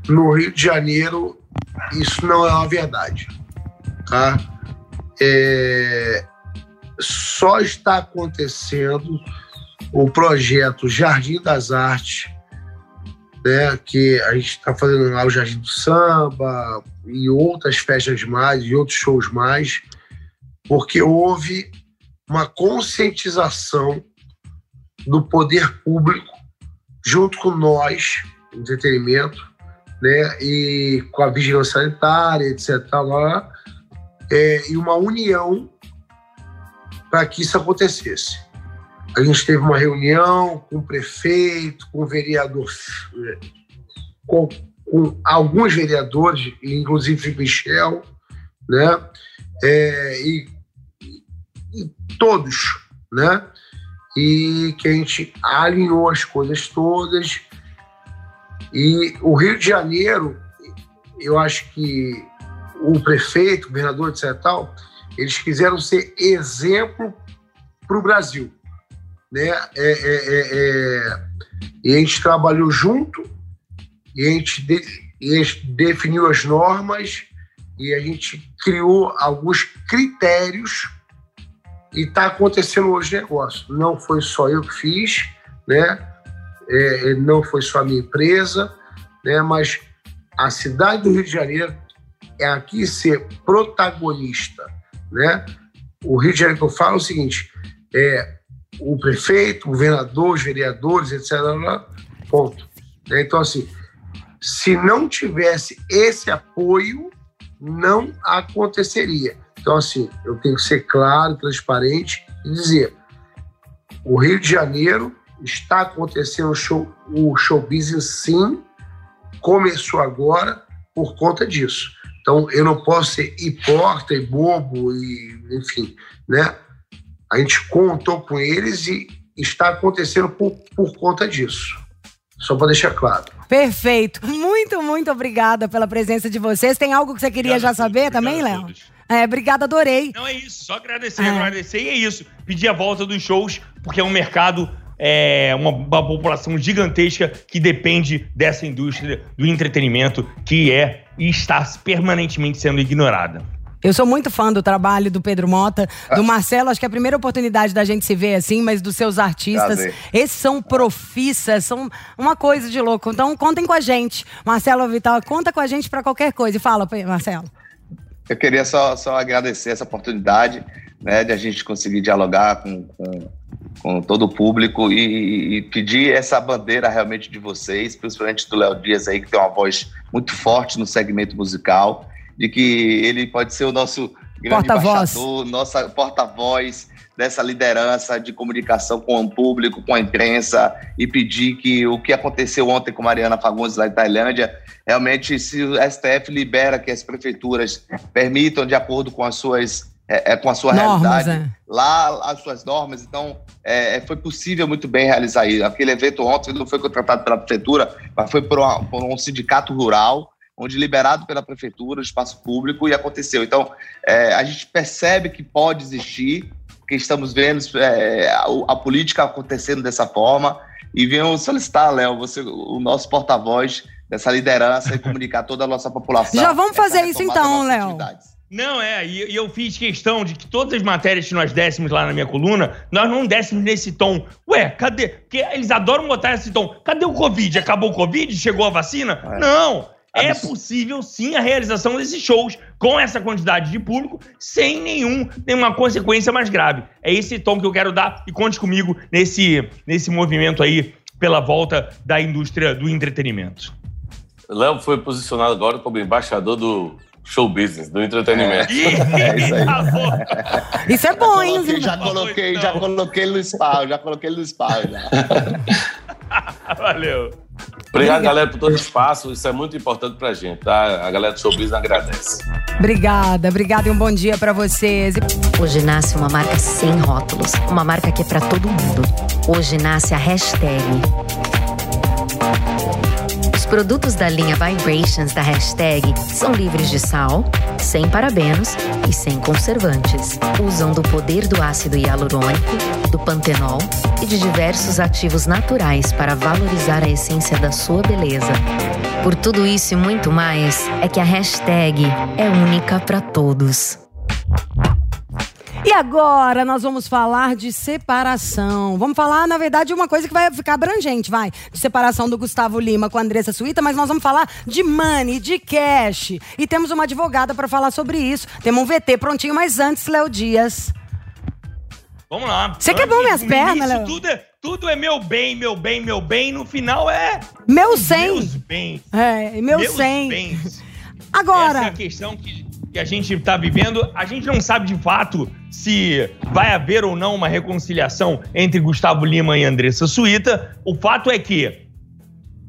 No Rio de Janeiro, isso não é uma verdade. Tá? Só está acontecendo o projeto Jardim das Artes, né, que a gente está fazendo lá o Jardim do Samba e outras festas mais, e outros shows mais, porque houve uma conscientização do poder público junto com nós, entretenimento, né, e com a vigilância sanitária, etc. Lá, e uma união para que isso acontecesse. A gente teve uma reunião com o prefeito, com o vereador, com alguns vereadores, inclusive Michel, né, e todos, né, e que a gente alinhou as coisas todas. E o Rio de Janeiro, eu acho que o prefeito, o governador, etc., eles quiseram ser exemplo para o Brasil, né? E a gente trabalhou junto, e a gente definiu as normas, e a gente criou alguns critérios, e está acontecendo hoje o negócio. Não foi só eu que fiz, né? Não foi só a minha empresa, né, mas a cidade do Rio de Janeiro é aqui ser protagonista, né? O Rio de Janeiro que eu falo é o seguinte, o prefeito, o governador, os vereadores, etc. Ponto. Então, assim, se não tivesse esse apoio, não aconteceria. Então, assim, eu tenho que ser claro, transparente e dizer, o Rio de Janeiro está acontecendo o show business, sim, começou agora por conta disso. Então, eu não posso ser hipócrita e bobo, e, enfim, né? A gente contou com eles e está acontecendo por conta disso. Só para deixar claro. Perfeito. Muito, muito obrigada pela presença de vocês. Tem algo que você queria já saber também, Léo? Obrigada, adorei. Não, é isso. Só agradecer e é isso. Pedir a volta dos shows, porque é um mercado... uma população gigantesca que depende dessa indústria do entretenimento que é e está permanentemente sendo ignorada. Eu sou muito fã do trabalho do Pedro Mota, do Marcelo, acho que é a primeira oportunidade da gente se ver assim, mas dos seus artistas. Prazer. Esses são profissas, são uma coisa de louco. Então contem com a gente. Marcelo Vital, conta com a gente para qualquer coisa. E fala, Marcelo. Eu queria só agradecer essa oportunidade, né, de a gente conseguir dialogar com com todo o público e pedir essa bandeira realmente de vocês, principalmente do Léo Dias aí, que tem uma voz muito forte no segmento musical, de que ele pode ser o nosso grande embaixador, nossa porta-voz dessa liderança de comunicação com o público, com a imprensa, e pedir que o que aconteceu ontem com Mariana Fagundes lá em Tailândia, realmente se o STF libera que as prefeituras permitam, de acordo com as suas com a sua normas, realidade, lá as suas normas, então foi possível muito bem realizar isso. Aquele evento ontem não foi contratado pela prefeitura, mas foi por um sindicato rural, onde liberado pela prefeitura, espaço público, e aconteceu. Então, a gente percebe que pode existir, que estamos vendo a política acontecendo dessa forma, e venho solicitar, Léo, você, o nosso porta-voz dessa liderança, e comunicar toda a nossa população. Já vamos fazer isso então, Léo. Atividades. Não, e eu fiz questão de que todas as matérias que nós dessemos lá na minha coluna, nós não dessemos nesse tom. Ué, cadê? Porque eles adoram botar esse tom. Cadê o Covid? Acabou o Covid? Chegou a vacina? Não! É possível, sim, a realização desses shows com essa quantidade de público sem nenhuma consequência mais grave. É esse tom que eu quero dar, e conte comigo nesse movimento aí pela volta da indústria do entretenimento. Léo foi posicionado agora como embaixador do show business, do entretenimento. É isso aí. Isso é bom, hein? Já coloquei no spa, Valeu. Obrigado, galera, por todo o espaço. Isso é muito importante pra gente, tá? A galera do Showbiz agradece. Obrigada e um bom dia pra vocês. Hoje nasce uma marca sem rótulos, uma marca que é pra todo mundo. Hoje nasce a hashtag. Os produtos da linha Vibrations da hashtag são livres de sal, sem parabenos e sem conservantes. Usam do poder do ácido hialurônico, do pantenol e de diversos ativos naturais para valorizar a essência da sua beleza. Por tudo isso e muito mais, é que a hashtag é única para todos. E agora nós vamos falar de separação. Vamos falar, na verdade, uma coisa que vai ficar abrangente, de separação do Gustavo Lima com a Andressa Suíta, mas nós vamos falar de money, de cash. E temos uma advogada para falar sobre isso. Temos um VT prontinho, mas antes, Léo Dias. Vamos lá. Você quebrou minhas pernas, Léo. Tudo é meu bem. No final é... Meu sem. Meus bens. Meus sem. Bens. Agora... Essa é a questão que a gente está vivendo. A gente não sabe de fato se vai haver ou não uma reconciliação entre Gustavo Lima e Andressa Suíta. O fato é que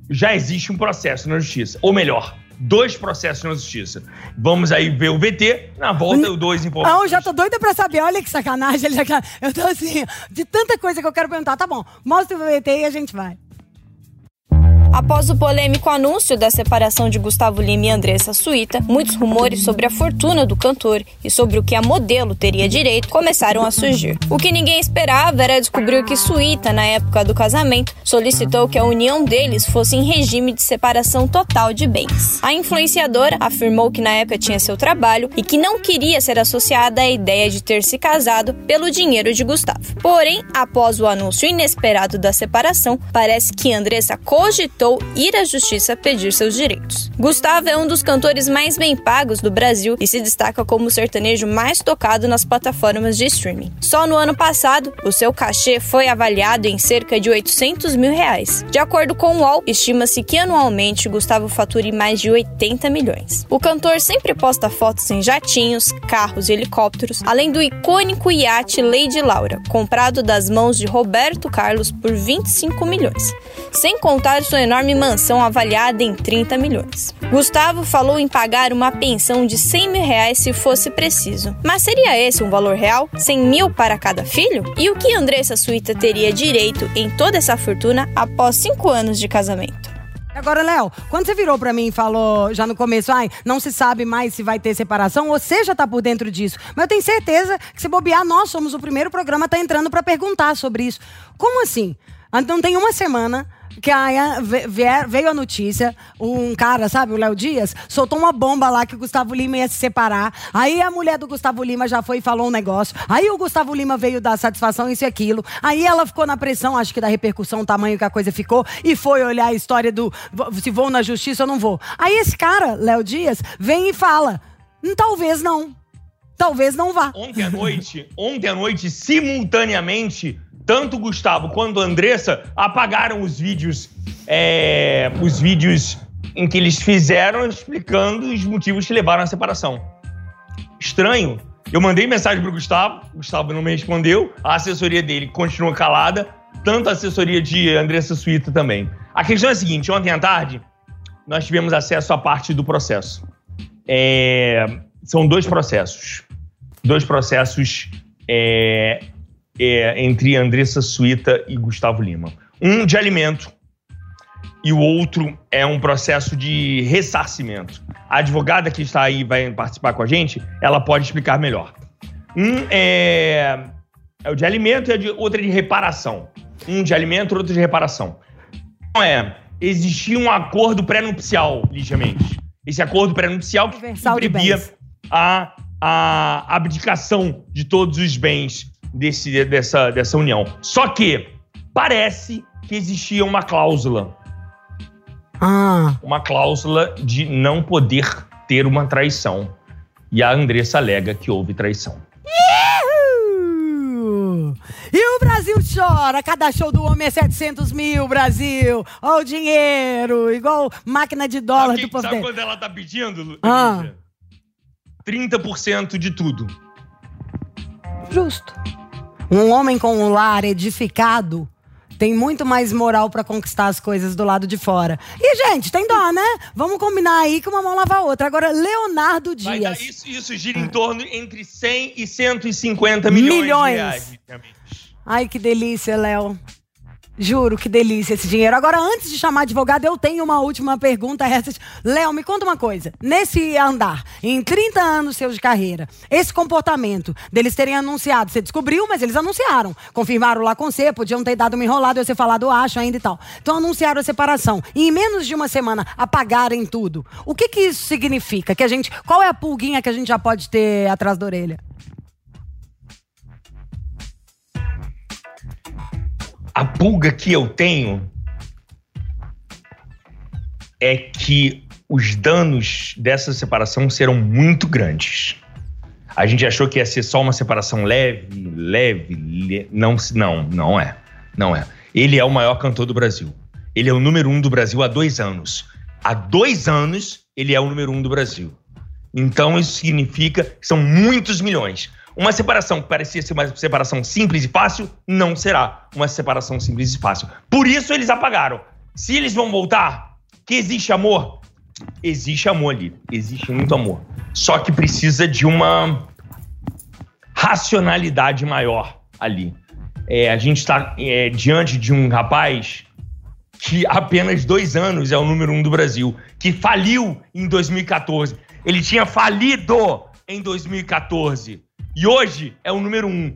já existe um processo na justiça, ou melhor, 2 processos na justiça. Vamos aí ver o VT, na volta eu dou as informações. Eu já tô doida pra saber, olha que sacanagem. Eu tô assim, de tanta coisa que eu quero perguntar. Tá bom, mostra o VT e a gente vai. Após o polêmico anúncio da separação de Gustavo Lima e Andressa Suíta, muitos rumores sobre a fortuna do cantor e sobre o que a modelo teria direito começaram a surgir. O que ninguém esperava era descobrir que Suíta, na época do casamento, solicitou que a união deles fosse em regime de separação total de bens. A influenciadora afirmou que na época tinha seu trabalho e que não queria ser associada à ideia de ter se casado pelo dinheiro de Gustavo. Porém, após o anúncio inesperado da separação, parece que Andressa cogitou ir à justiça pedir seus direitos. Gustavo é um dos cantores mais bem pagos do Brasil e se destaca como o sertanejo mais tocado nas plataformas de streaming. Só no ano passado, o seu cachê foi avaliado em cerca de R$800 mil. De acordo com o UOL, estima-se que anualmente Gustavo fature mais de 80 milhões. O cantor sempre posta fotos em jatinhos, carros e helicópteros, além do icônico iate Lady Laura, comprado das mãos de Roberto Carlos por 25 milhões. Sem contar sua enorme mansão avaliada em 30 milhões. Gustavo falou em pagar uma pensão de 100 mil reais se fosse preciso. Mas seria esse um valor real? 100 mil para cada filho? E o que Andressa Suíta teria direito em toda essa fortuna após 5 anos de casamento? Agora, Léo, quando você virou pra mim e falou já no começo, não se sabe mais se vai ter separação, você já tá por dentro disso. Mas eu tenho certeza que, se bobear, nós somos o primeiro programa tá entrando pra perguntar sobre isso. Como assim? Então tem uma semana que veio a notícia, um cara, o Léo Dias, soltou uma bomba lá que o Gustavo Lima ia se separar. Aí a mulher do Gustavo Lima já foi e falou um negócio. Aí o Gustavo Lima veio dar satisfação, isso e aquilo. Aí ela ficou na pressão, acho que da repercussão, o tamanho que a coisa ficou, e foi olhar a história do se vou na justiça ou não vou. Aí esse cara, Léo Dias, vem e fala, talvez não vá. Ontem à noite simultaneamente, tanto o Gustavo quanto a Andressa apagaram os vídeos em que eles fizeram explicando os motivos que levaram à separação. Estranho. Eu mandei mensagem pro Gustavo não me respondeu, a assessoria dele continua calada, tanto a assessoria de Andressa Suíta também. A questão é a seguinte: ontem à tarde nós tivemos acesso à parte do processo. São dois processos entre Andressa Suíta e Gustavo Lima. Um de alimento e o outro é um processo de ressarcimento. A advogada que está aí, vai participar com a gente, ela pode explicar melhor. Um é o de alimento e outro é de reparação. Um de alimento e outro de reparação. Então existia um acordo pré-nupcial, Lígia Mendes. Esse acordo pré-nupcial que previa a abdicação de todos os bens dessa união. Só que parece que existia uma cláusula. Uma cláusula de não poder ter uma traição. E a Andressa alega que houve traição. Uhul! E o Brasil chora. Cada show do homem é 700 mil, Brasil. Olha o dinheiro. Igual máquina de dólar do poder. Sabe quando ela tá pedindo? 30% de tudo. Justo. Um homem com um lar edificado tem muito mais moral pra conquistar as coisas do lado de fora. E, gente, tem dó, né? Vamos combinar aí que uma mão lava a outra. Agora, Leonardo Dias. Mas isso gira em torno entre 100 e 150 milhões de reais. Ai, que delícia, Léo. Juro, que delícia esse dinheiro. Agora, antes de chamar advogado, eu tenho uma última pergunta. Léo, me conta uma coisa. Nesse andar, em 30 anos seus de carreira, esse comportamento deles terem anunciado, você descobriu, mas eles anunciaram. Confirmaram lá com você, podiam ter dado uma enrolada, eu ser falado, acho ainda e tal. Então, anunciaram a separação. E em menos de uma semana, apagaram tudo. O que isso significa? Qual é a pulguinha que a gente já pode ter atrás da orelha? A pulga que eu tenho é que os danos dessa separação serão muito grandes. A gente achou que ia ser só uma separação leve. Não é. Não é. Ele é o maior cantor do Brasil. Ele é o número 1 do Brasil há 2 anos. Há 2 anos, ele é o número 1 do Brasil. Então, isso significa que são muitos milhões. Uma separação que parecia ser uma separação simples e fácil, não será uma separação simples e fácil. Por isso eles apagaram. Se eles vão voltar, que existe amor ali, existe muito amor. Só que precisa de uma racionalidade maior ali. A gente está diante de um rapaz que há apenas 2 anos é o número 1 do Brasil, que faliu em 2014. Ele tinha falido em 2014. E hoje é o número 1.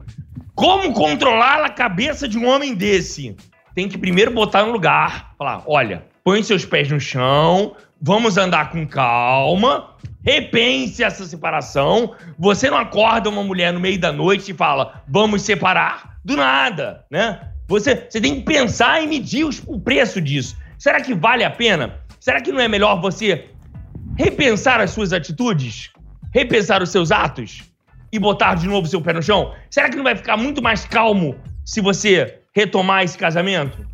Como controlar a cabeça de um homem desse? Tem que primeiro botar no lugar, falar, olha, põe seus pés no chão, vamos andar com calma, repense essa separação. Você não acorda uma mulher no meio da noite e fala, vamos separar do nada, né? Você tem que pensar e medir o preço disso. Será que vale a pena? Será que não é melhor você repensar as suas atitudes? Repensar os seus atos? E botar de novo seu pé no chão? Será que não vai ficar muito mais calmo se você retomar esse casamento?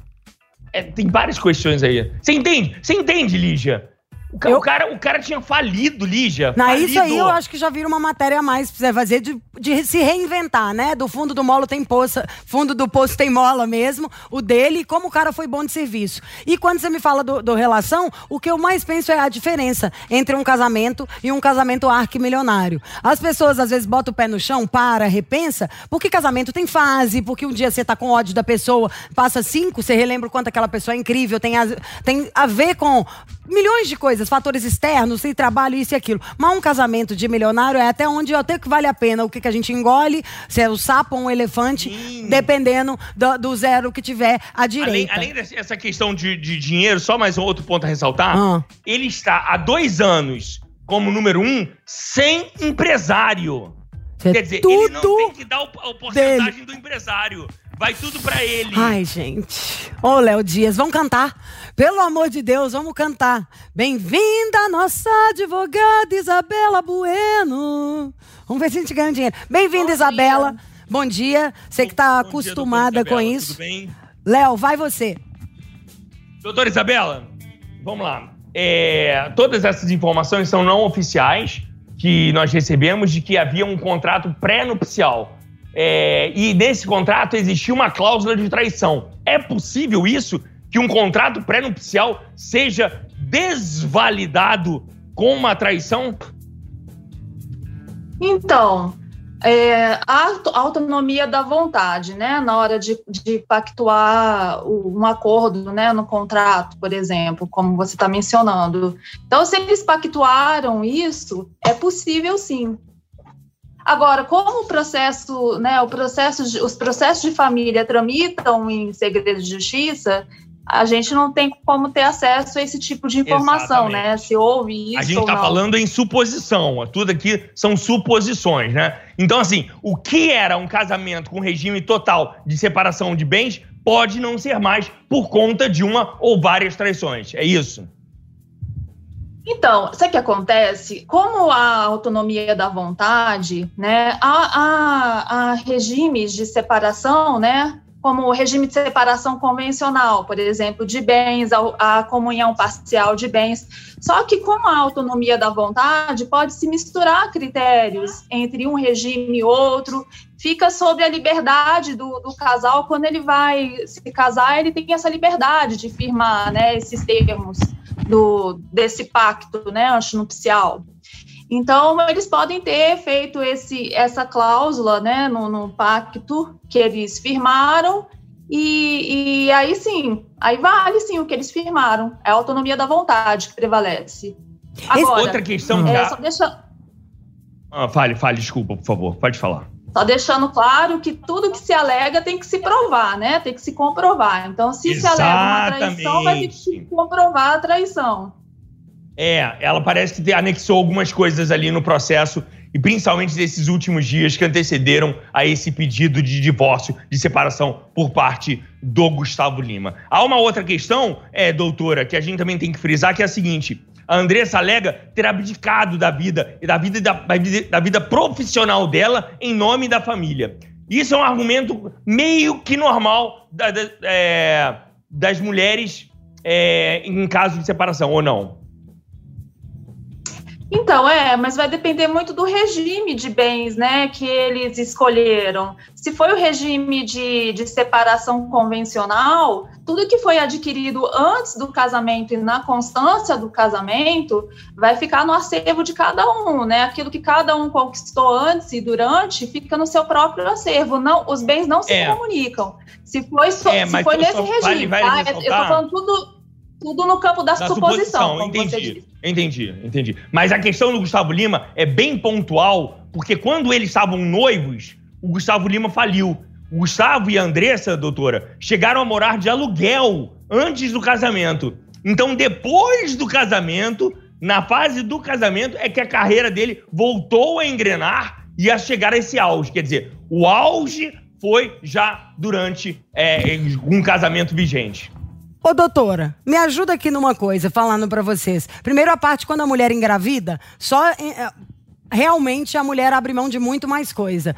Tem várias questões aí. Você entende, Lígia? O cara tinha falido, Lígia. Isso aí eu acho que já vira uma matéria a mais pra você fazer de se reinventar, né? Do fundo do molo tem poça, fundo do poço tem mola mesmo, o dele, e como o cara foi bom de serviço. E quando você me fala do relação, o que eu mais penso é a diferença entre um casamento e um casamento arquimilionário. As pessoas às vezes botam o pé no chão, repensa, porque casamento tem fase, porque um dia você tá com ódio da pessoa, passa 5, você relembra o quanto aquela pessoa é incrível, tem a ver com milhões de coisas, fatores externos, sem trabalho, isso e aquilo. Mas um casamento de milionário é até onde que vale a pena, o que a gente engole, se é o sapo ou um elefante, dependendo do zero que tiver à direita. Além dessa questão de dinheiro, só mais um outro ponto a ressaltar, ele está há 2 anos como número 1 sem empresário. Quer dizer, ele não tem que dar a porcentagem dele, do empresário. Vai tudo pra ele. Ai, gente. Ô, Léo Dias, vamos cantar. Pelo amor de Deus, vamos cantar. Bem-vinda, nossa advogada Isabela Bueno. Vamos ver se a gente ganha dinheiro. Bem-vinda, Isabela. Bom dia, você que está acostumada com isso. Tudo bem? Léo, vai você. Doutora Isabela, vamos lá. Todas essas informações são não oficiais que nós recebemos de que havia um contrato pré-nupcial. E nesse contrato existia uma cláusula de traição. É possível isso? Que um contrato pré-nupcial seja desvalidado com uma traição? Então, a autonomia da vontade, né? Na hora de pactuar um acordo, né? No contrato, por exemplo, como você está mencionando. Então, se eles pactuaram isso, é possível sim. Agora, como o processo, né, os processos de família tramitam em segredo de justiça, a gente não tem como ter acesso a esse tipo de informação, exatamente, né? Se houve isso. A gente está falando em suposição, tudo aqui são suposições, né? Então, assim, o que era um casamento com regime total de separação de bens pode não ser mais por conta de uma ou várias traições, é isso? Então, sabe o que acontece? Como a autonomia da vontade, né, há regimes de separação, né, como o regime de separação convencional, por exemplo, de bens, a comunhão parcial de bens. Só que como a autonomia da vontade pode-se misturar critérios entre um regime e outro, fica sobre a liberdade do casal. Quando ele vai se casar, ele tem essa liberdade de firmar, né, esses termos desse pacto, né, antinupcial. Então, eles podem ter feito essa cláusula, né, no pacto que eles firmaram, e aí sim, aí vale sim o que eles firmaram. É a autonomia da vontade que prevalece. Agora, outra questão... Fale, desculpa, por favor, pode falar. Só deixando claro que tudo que se alega tem que se provar, né? Tem que se comprovar. Então, se exatamente, se alega uma traição, vai ter que se comprovar a traição. Ela parece que anexou algumas coisas ali no processo, e principalmente desses últimos dias que antecederam a esse pedido de divórcio, de separação por parte do Gustavo Lima. Há uma outra questão, doutora, que a gente também tem que frisar, que é a seguinte: a Andressa alega ter abdicado da vida profissional dela em nome da família. Isso é um argumento meio que normal das mulheres em caso de separação, ou não? Então, mas vai depender muito do regime de bens, né, que eles escolheram. Se foi o regime de separação convencional, tudo que foi adquirido antes do casamento e na constância do casamento vai ficar no acervo de cada um, né? Aquilo que cada um conquistou antes e durante fica no seu próprio acervo. Não, os bens não se comunicam. Se foi nesse regime, tá? Eu estou falando tudo no campo da suposição, como você disse. Entendi. Mas a questão do Gustavo Lima é bem pontual, porque quando eles estavam noivos, o Gustavo Lima faliu. O Gustavo e a Andressa, doutora, chegaram a morar de aluguel antes do casamento. Então, depois do casamento, na fase do casamento, é que a carreira dele voltou a engrenar e a chegar a esse auge. Quer dizer, o auge foi já durante um casamento vigente. Ô, doutora, me ajuda aqui numa coisa, falando pra vocês. Primeiro, a parte quando a mulher engravida, realmente a mulher abre mão de muito mais coisa.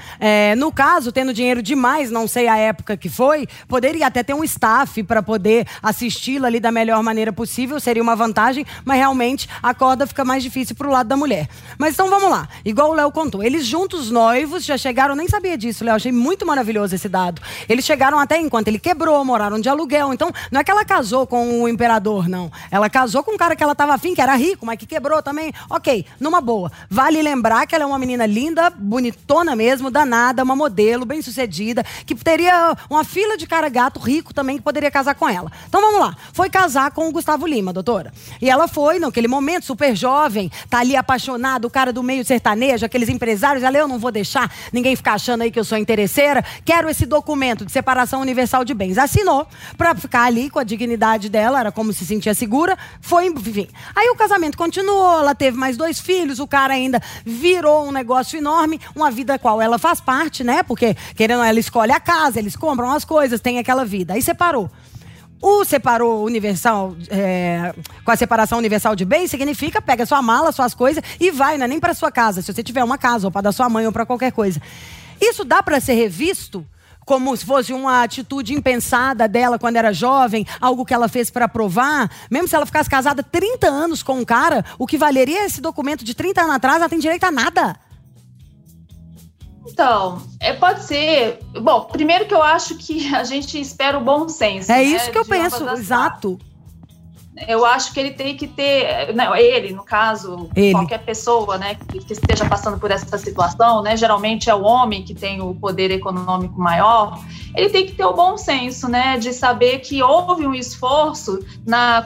No caso, tendo dinheiro demais, não sei a época que foi, poderia até ter um staff para poder assisti-la ali da melhor maneira possível, seria uma vantagem, mas realmente a corda fica mais difícil pro lado da mulher. Mas então vamos lá, igual o Léo contou, eles juntos noivos já chegaram, nem sabia disso, Léo, achei muito maravilhoso esse dado. Eles chegaram até enquanto ele quebrou, moraram de aluguel, então não é que ela casou com o imperador, não. Ela casou com um cara que ela tava afim, que era rico, mas que quebrou também. Ok, numa boa, vale lembrar que ela é uma menina linda, bonitona mesmo, danada, uma modelo, bem-sucedida, que teria uma fila de cara gato rico também que poderia casar com ela. Então vamos lá, foi casar com o Gustavo Lima, doutora. E ela foi, naquele momento, super jovem, tá ali apaixonada, o cara do meio sertanejo, aqueles empresários, ela, eu não vou deixar ninguém ficar achando aí que eu sou interesseira, quero esse documento de separação universal de bens. Assinou pra ficar ali com a dignidade dela, era como se sentia segura, foi, enfim. Aí o casamento continuou, ela teve mais 2 filhos, o cara ainda virou um negócio enorme, uma vida da qual ela faz parte, né? Porque, querendo, ela escolhe a casa, eles compram as coisas, tem aquela vida. Aí separou. O separou universal, com a separação universal de bens, significa pega sua mala, suas coisas e vai, não é nem pra sua casa, se você tiver uma casa, ou pra da sua mãe, ou pra qualquer coisa. Isso dá para ser revisto? Como se fosse uma atitude impensada dela quando era jovem, algo que ela fez para provar. Mesmo se ela ficasse casada 30 anos com um cara, o que valeria esse documento de 30 anos atrás, ela tem direito a nada. Então, pode ser... Bom, primeiro que eu acho que a gente espera o bom senso. É isso, né? Que eu penso, exato. Eu acho que ele tem que ter... Não, ele, no caso, ele. Qualquer pessoa, né, que esteja passando por essa situação, né, geralmente é o homem que tem o poder econômico maior, ele tem que ter o bom senso, né, de saber que houve um esforço,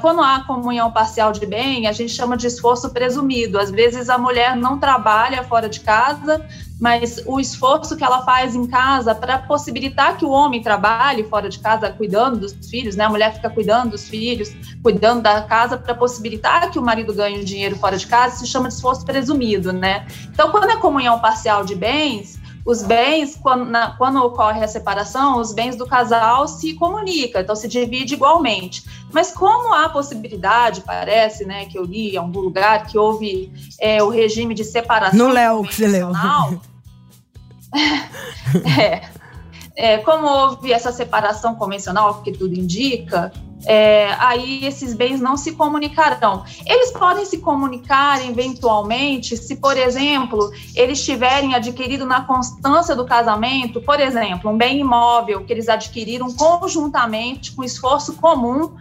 quando há comunhão parcial de bem, a gente chama de esforço presumido. Às vezes a mulher não trabalha fora de casa, mas o esforço que ela faz em casa para possibilitar que o homem trabalhe fora de casa, cuidando dos filhos, né? A mulher fica cuidando dos filhos, cuidando da casa, para possibilitar que o marido ganhe dinheiro fora de casa, se chama de esforço presumido, né? Então, quando é comunhão parcial de bens, os bens, quando ocorre a separação, os bens do casal se comunicam, então se divide igualmente. Mas como há possibilidade, parece, né, que eu li em algum lugar, que houve o regime de separação... No Léo, que você leu. Como houve essa separação convencional, que tudo indica... aí esses bens não se comunicarão. Eles podem se comunicar eventualmente se, por exemplo, eles tiverem adquirido na constância do casamento, por exemplo, um bem imóvel que eles adquiriram conjuntamente com esforço comum.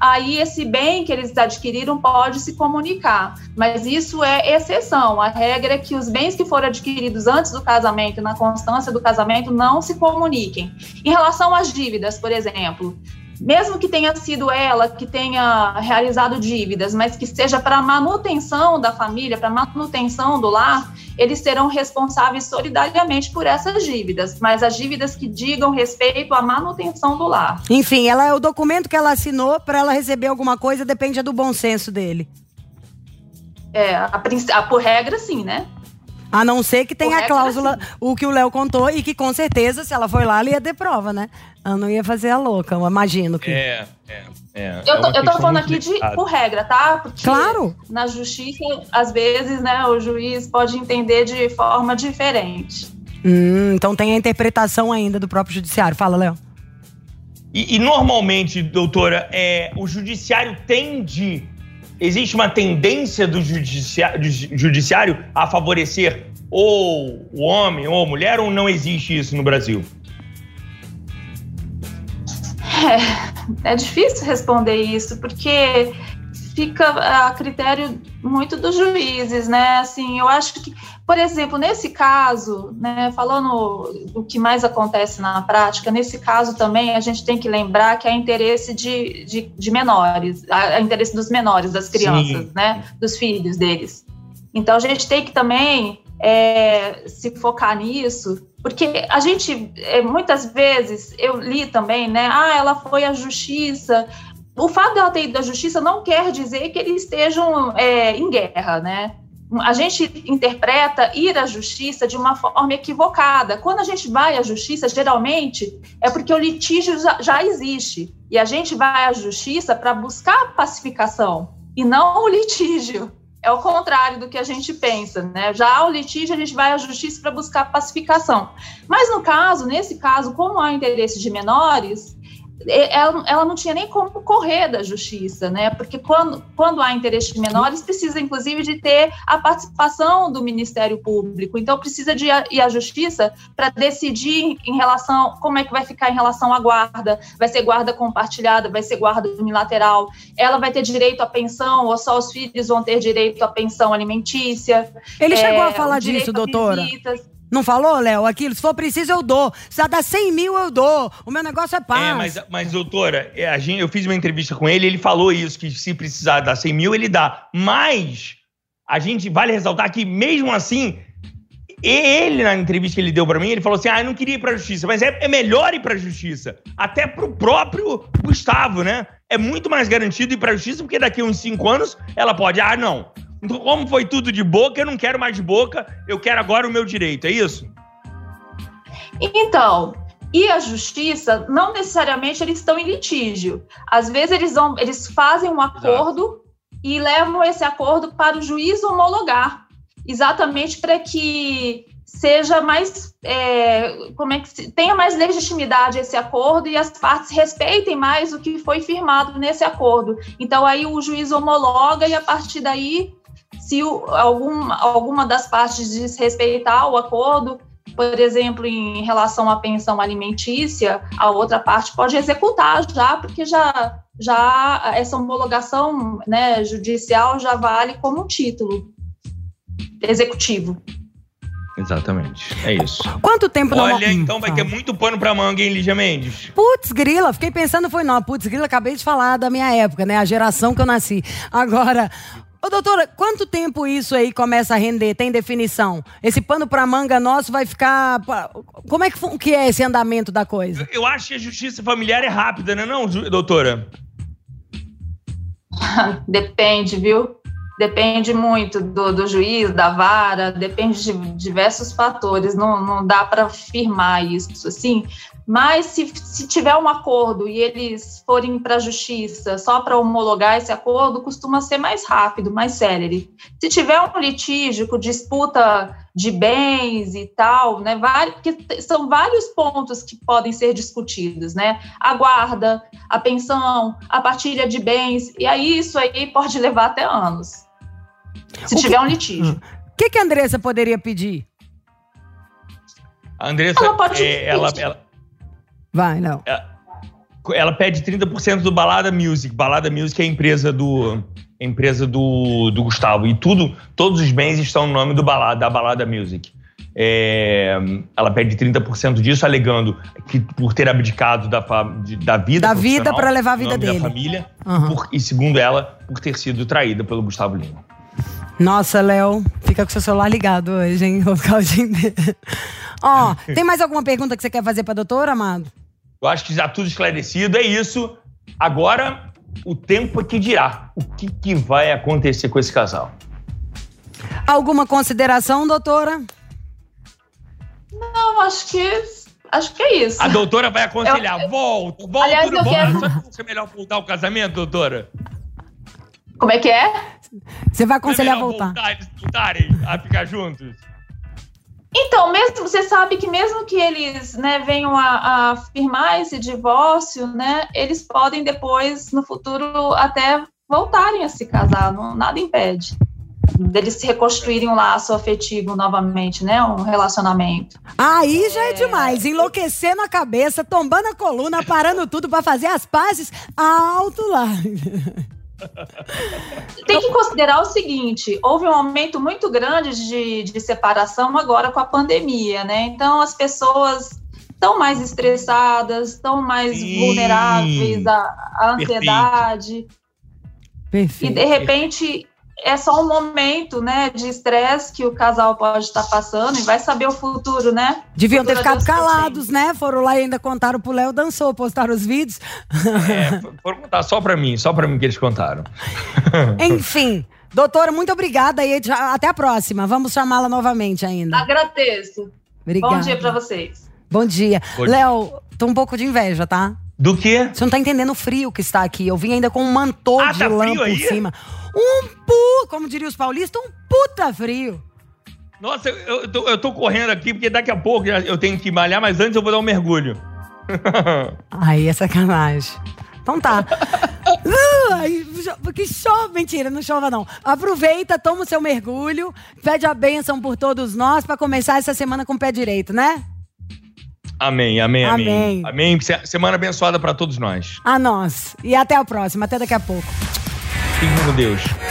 Aí esse bem que eles adquiriram pode se comunicar, mas isso é exceção. A regra é que os bens que foram adquiridos antes do casamento, na constância do casamento, não se comuniquem. Em relação às dívidas, por exemplo, mesmo que tenha sido ela que tenha realizado dívidas, mas que seja para manutenção da família, para manutenção do lar, eles serão responsáveis solidariamente por essas dívidas, mas as dívidas que digam respeito à manutenção do lar. Enfim, ela é o documento que ela assinou para ela receber alguma coisa, depende do bom senso dele. Por regra, sim, né? A não ser que tenha a cláusula, o que o Léo contou, e que com certeza, se ela foi lá, ela ia ter prova, né? Ela não ia fazer a louca, eu imagino que... Eu tô falando aqui por regra, tá? Porque claro! Na justiça, às vezes, né, o juiz pode entender de forma diferente. Então tem a interpretação ainda do próprio judiciário. Fala, Léo. E normalmente, doutora, o judiciário tende... Existe uma tendência do judiciário a favorecer ou o homem ou a mulher, ou não existe isso no Brasil? É difícil responder isso, porque fica a critério muito dos juízes, né? Assim, eu acho que, por exemplo, nesse caso, né, falando o que mais acontece na prática, nesse caso também a gente tem que lembrar que é interesse de menores, é interesse dos menores, das crianças, né, dos filhos deles. Então a gente tem que também se focar nisso, porque a gente, muitas vezes, eu li também, né, ela foi à justiça. O fato dela ter ido à justiça não quer dizer que eles estejam em guerra, né? A gente interpreta ir à justiça de uma forma equivocada. Quando a gente vai à justiça, geralmente, é porque o litígio já existe. E a gente vai à justiça para buscar a pacificação, e não o litígio. É o contrário do que a gente pensa, né? Já o litígio, a gente vai à justiça para buscar a pacificação. Mas, nesse caso, como há interesse de menores... Ela não tinha nem como correr da justiça, né? Porque quando há interesse de menores, precisa, inclusive, de ter a participação do Ministério Público. Então, precisa de ir à justiça para decidir em relação... Como é que vai ficar em relação à guarda? Vai ser guarda compartilhada? Vai ser guarda unilateral? Ela vai ter direito à pensão? Ou só os filhos vão ter direito à pensão alimentícia? Ele chegou a falar disso, doutora? Não falou, Léo? Aquilo, se for preciso, eu dou. Se ela dá 100 mil, eu dou. O meu negócio é paz. Mas doutora, eu fiz uma entrevista com ele falou isso, que se precisar dar 100 mil, ele dá. Mas a gente vale ressaltar que, mesmo assim, ele, na entrevista que ele deu pra mim, ele falou assim, eu não queria ir pra justiça. Mas é melhor ir pra justiça. Até pro próprio Gustavo, né? É muito mais garantido ir pra justiça, porque daqui a uns 5 anos, ela pode... não. Como foi tudo de boca, eu não quero mais de boca, eu quero agora o meu direito, é isso? Então, e a justiça, não necessariamente eles estão em litígio. Às vezes eles fazem um acordo e levam esse acordo para o juiz homologar, exatamente para que seja mais, tenha mais legitimidade esse acordo e as partes respeitem mais o que foi firmado nesse acordo. Então, aí o juiz homologa e, a partir daí, se alguma das partes desrespeitar o acordo, por exemplo, em relação à pensão alimentícia, a outra parte pode executar já, porque já essa homologação, né, judicial já vale como um título executivo. Exatamente, é isso. Quanto tempo... Olha, então vai ter muito pano pra manga, hein, Lígia Mendes? Putz grila, fiquei pensando, acabei de falar da minha época, né, a geração que eu nasci. Agora, ô doutora, quanto tempo isso aí começa a render, tem definição? Esse pano pra manga nosso vai ficar... Como é que é esse andamento da coisa? Eu acho que a justiça familiar é rápida, né, não, doutora? Depende, viu? Depende muito do juiz, da vara, depende de diversos fatores, não dá para afirmar isso assim, mas se tiver um acordo e eles forem para a justiça só para homologar esse acordo, costuma ser mais rápido, mais célere. Se tiver um litígio, disputa de bens e tal, né, que são vários pontos que podem ser discutidos, né, a guarda, a pensão, a partilha de bens, e aí isso aí pode levar até anos, se tiver um litígio. O que a Andressa poderia pedir? A Andressa, ela pode pedir. Vai, não. Ela pede 30% do Balada Music. Balada Music é a empresa do Gustavo. E todos os bens estão no nome da Balada Music. Ela pede 30% disso, alegando que por ter abdicado da vida profissional, da vida para levar a vida dele, da família, uhum. E segundo ela, por ter sido traída pelo Gustavo Lima. Nossa, Léo, fica com seu celular ligado hoje, hein? Vou ficar o dia inteiro. Ó, tem mais alguma pergunta que você quer fazer para a doutora, amado? Eu acho que já tudo esclarecido, é isso. Agora, o tempo é que dirá o que vai acontecer com esse casal. Alguma consideração, doutora? Não, acho que é isso. A doutora vai aconselhar. Volta. Aliás, tudo bom. Só que você é melhor voltar o casamento, doutora? Como é que é? Você vai aconselhar voltar? Eles voltarem a ficar juntos? Então, mesmo, você sabe que mesmo que eles, né, venham a firmar esse divórcio, né, eles podem depois, no futuro, até voltarem a se casar. Não, nada impede deles se reconstruírem um laço afetivo novamente, né, um relacionamento. Aí já é demais, enlouquecendo a cabeça, tombando a coluna, parando tudo pra fazer as pazes, alto lá. Tem que considerar o seguinte: houve um aumento muito grande de separação agora com a pandemia, né? Então as pessoas estão mais estressadas, estão mais vulneráveis à ansiedade. Perfeito. E de repente é só um momento, né, de estresse que o casal pode estar passando, e vai saber o futuro, né? Deviam ter ficado calados, né? Foram lá e ainda contaram pro Léo, dançou, postaram os vídeos. Foram contar só pra mim que eles contaram. Enfim, doutora, muito obrigada e até a próxima. Vamos chamá-la novamente ainda. Agradeço. Obrigada. Bom dia pra vocês. Bom dia. Léo, tô um pouco de inveja, tá? Do quê? Você não tá entendendo o frio que está aqui. Eu vim ainda com um mantô de lã por cima. Como diriam os paulistas, um puta frio. Nossa, eu tô correndo aqui, porque daqui a pouco eu tenho que malhar, mas antes eu vou dar um mergulho. Aí é sacanagem. Então tá. Que chove, mentira, não chova não. Aproveita, toma o seu mergulho, pede a bênção por todos nós pra começar essa semana com o pé direito, né? Amém, amém, amém. Amém. Semana abençoada pra todos nós. A nós. E até a próxima, até daqui a pouco. Fique com Deus.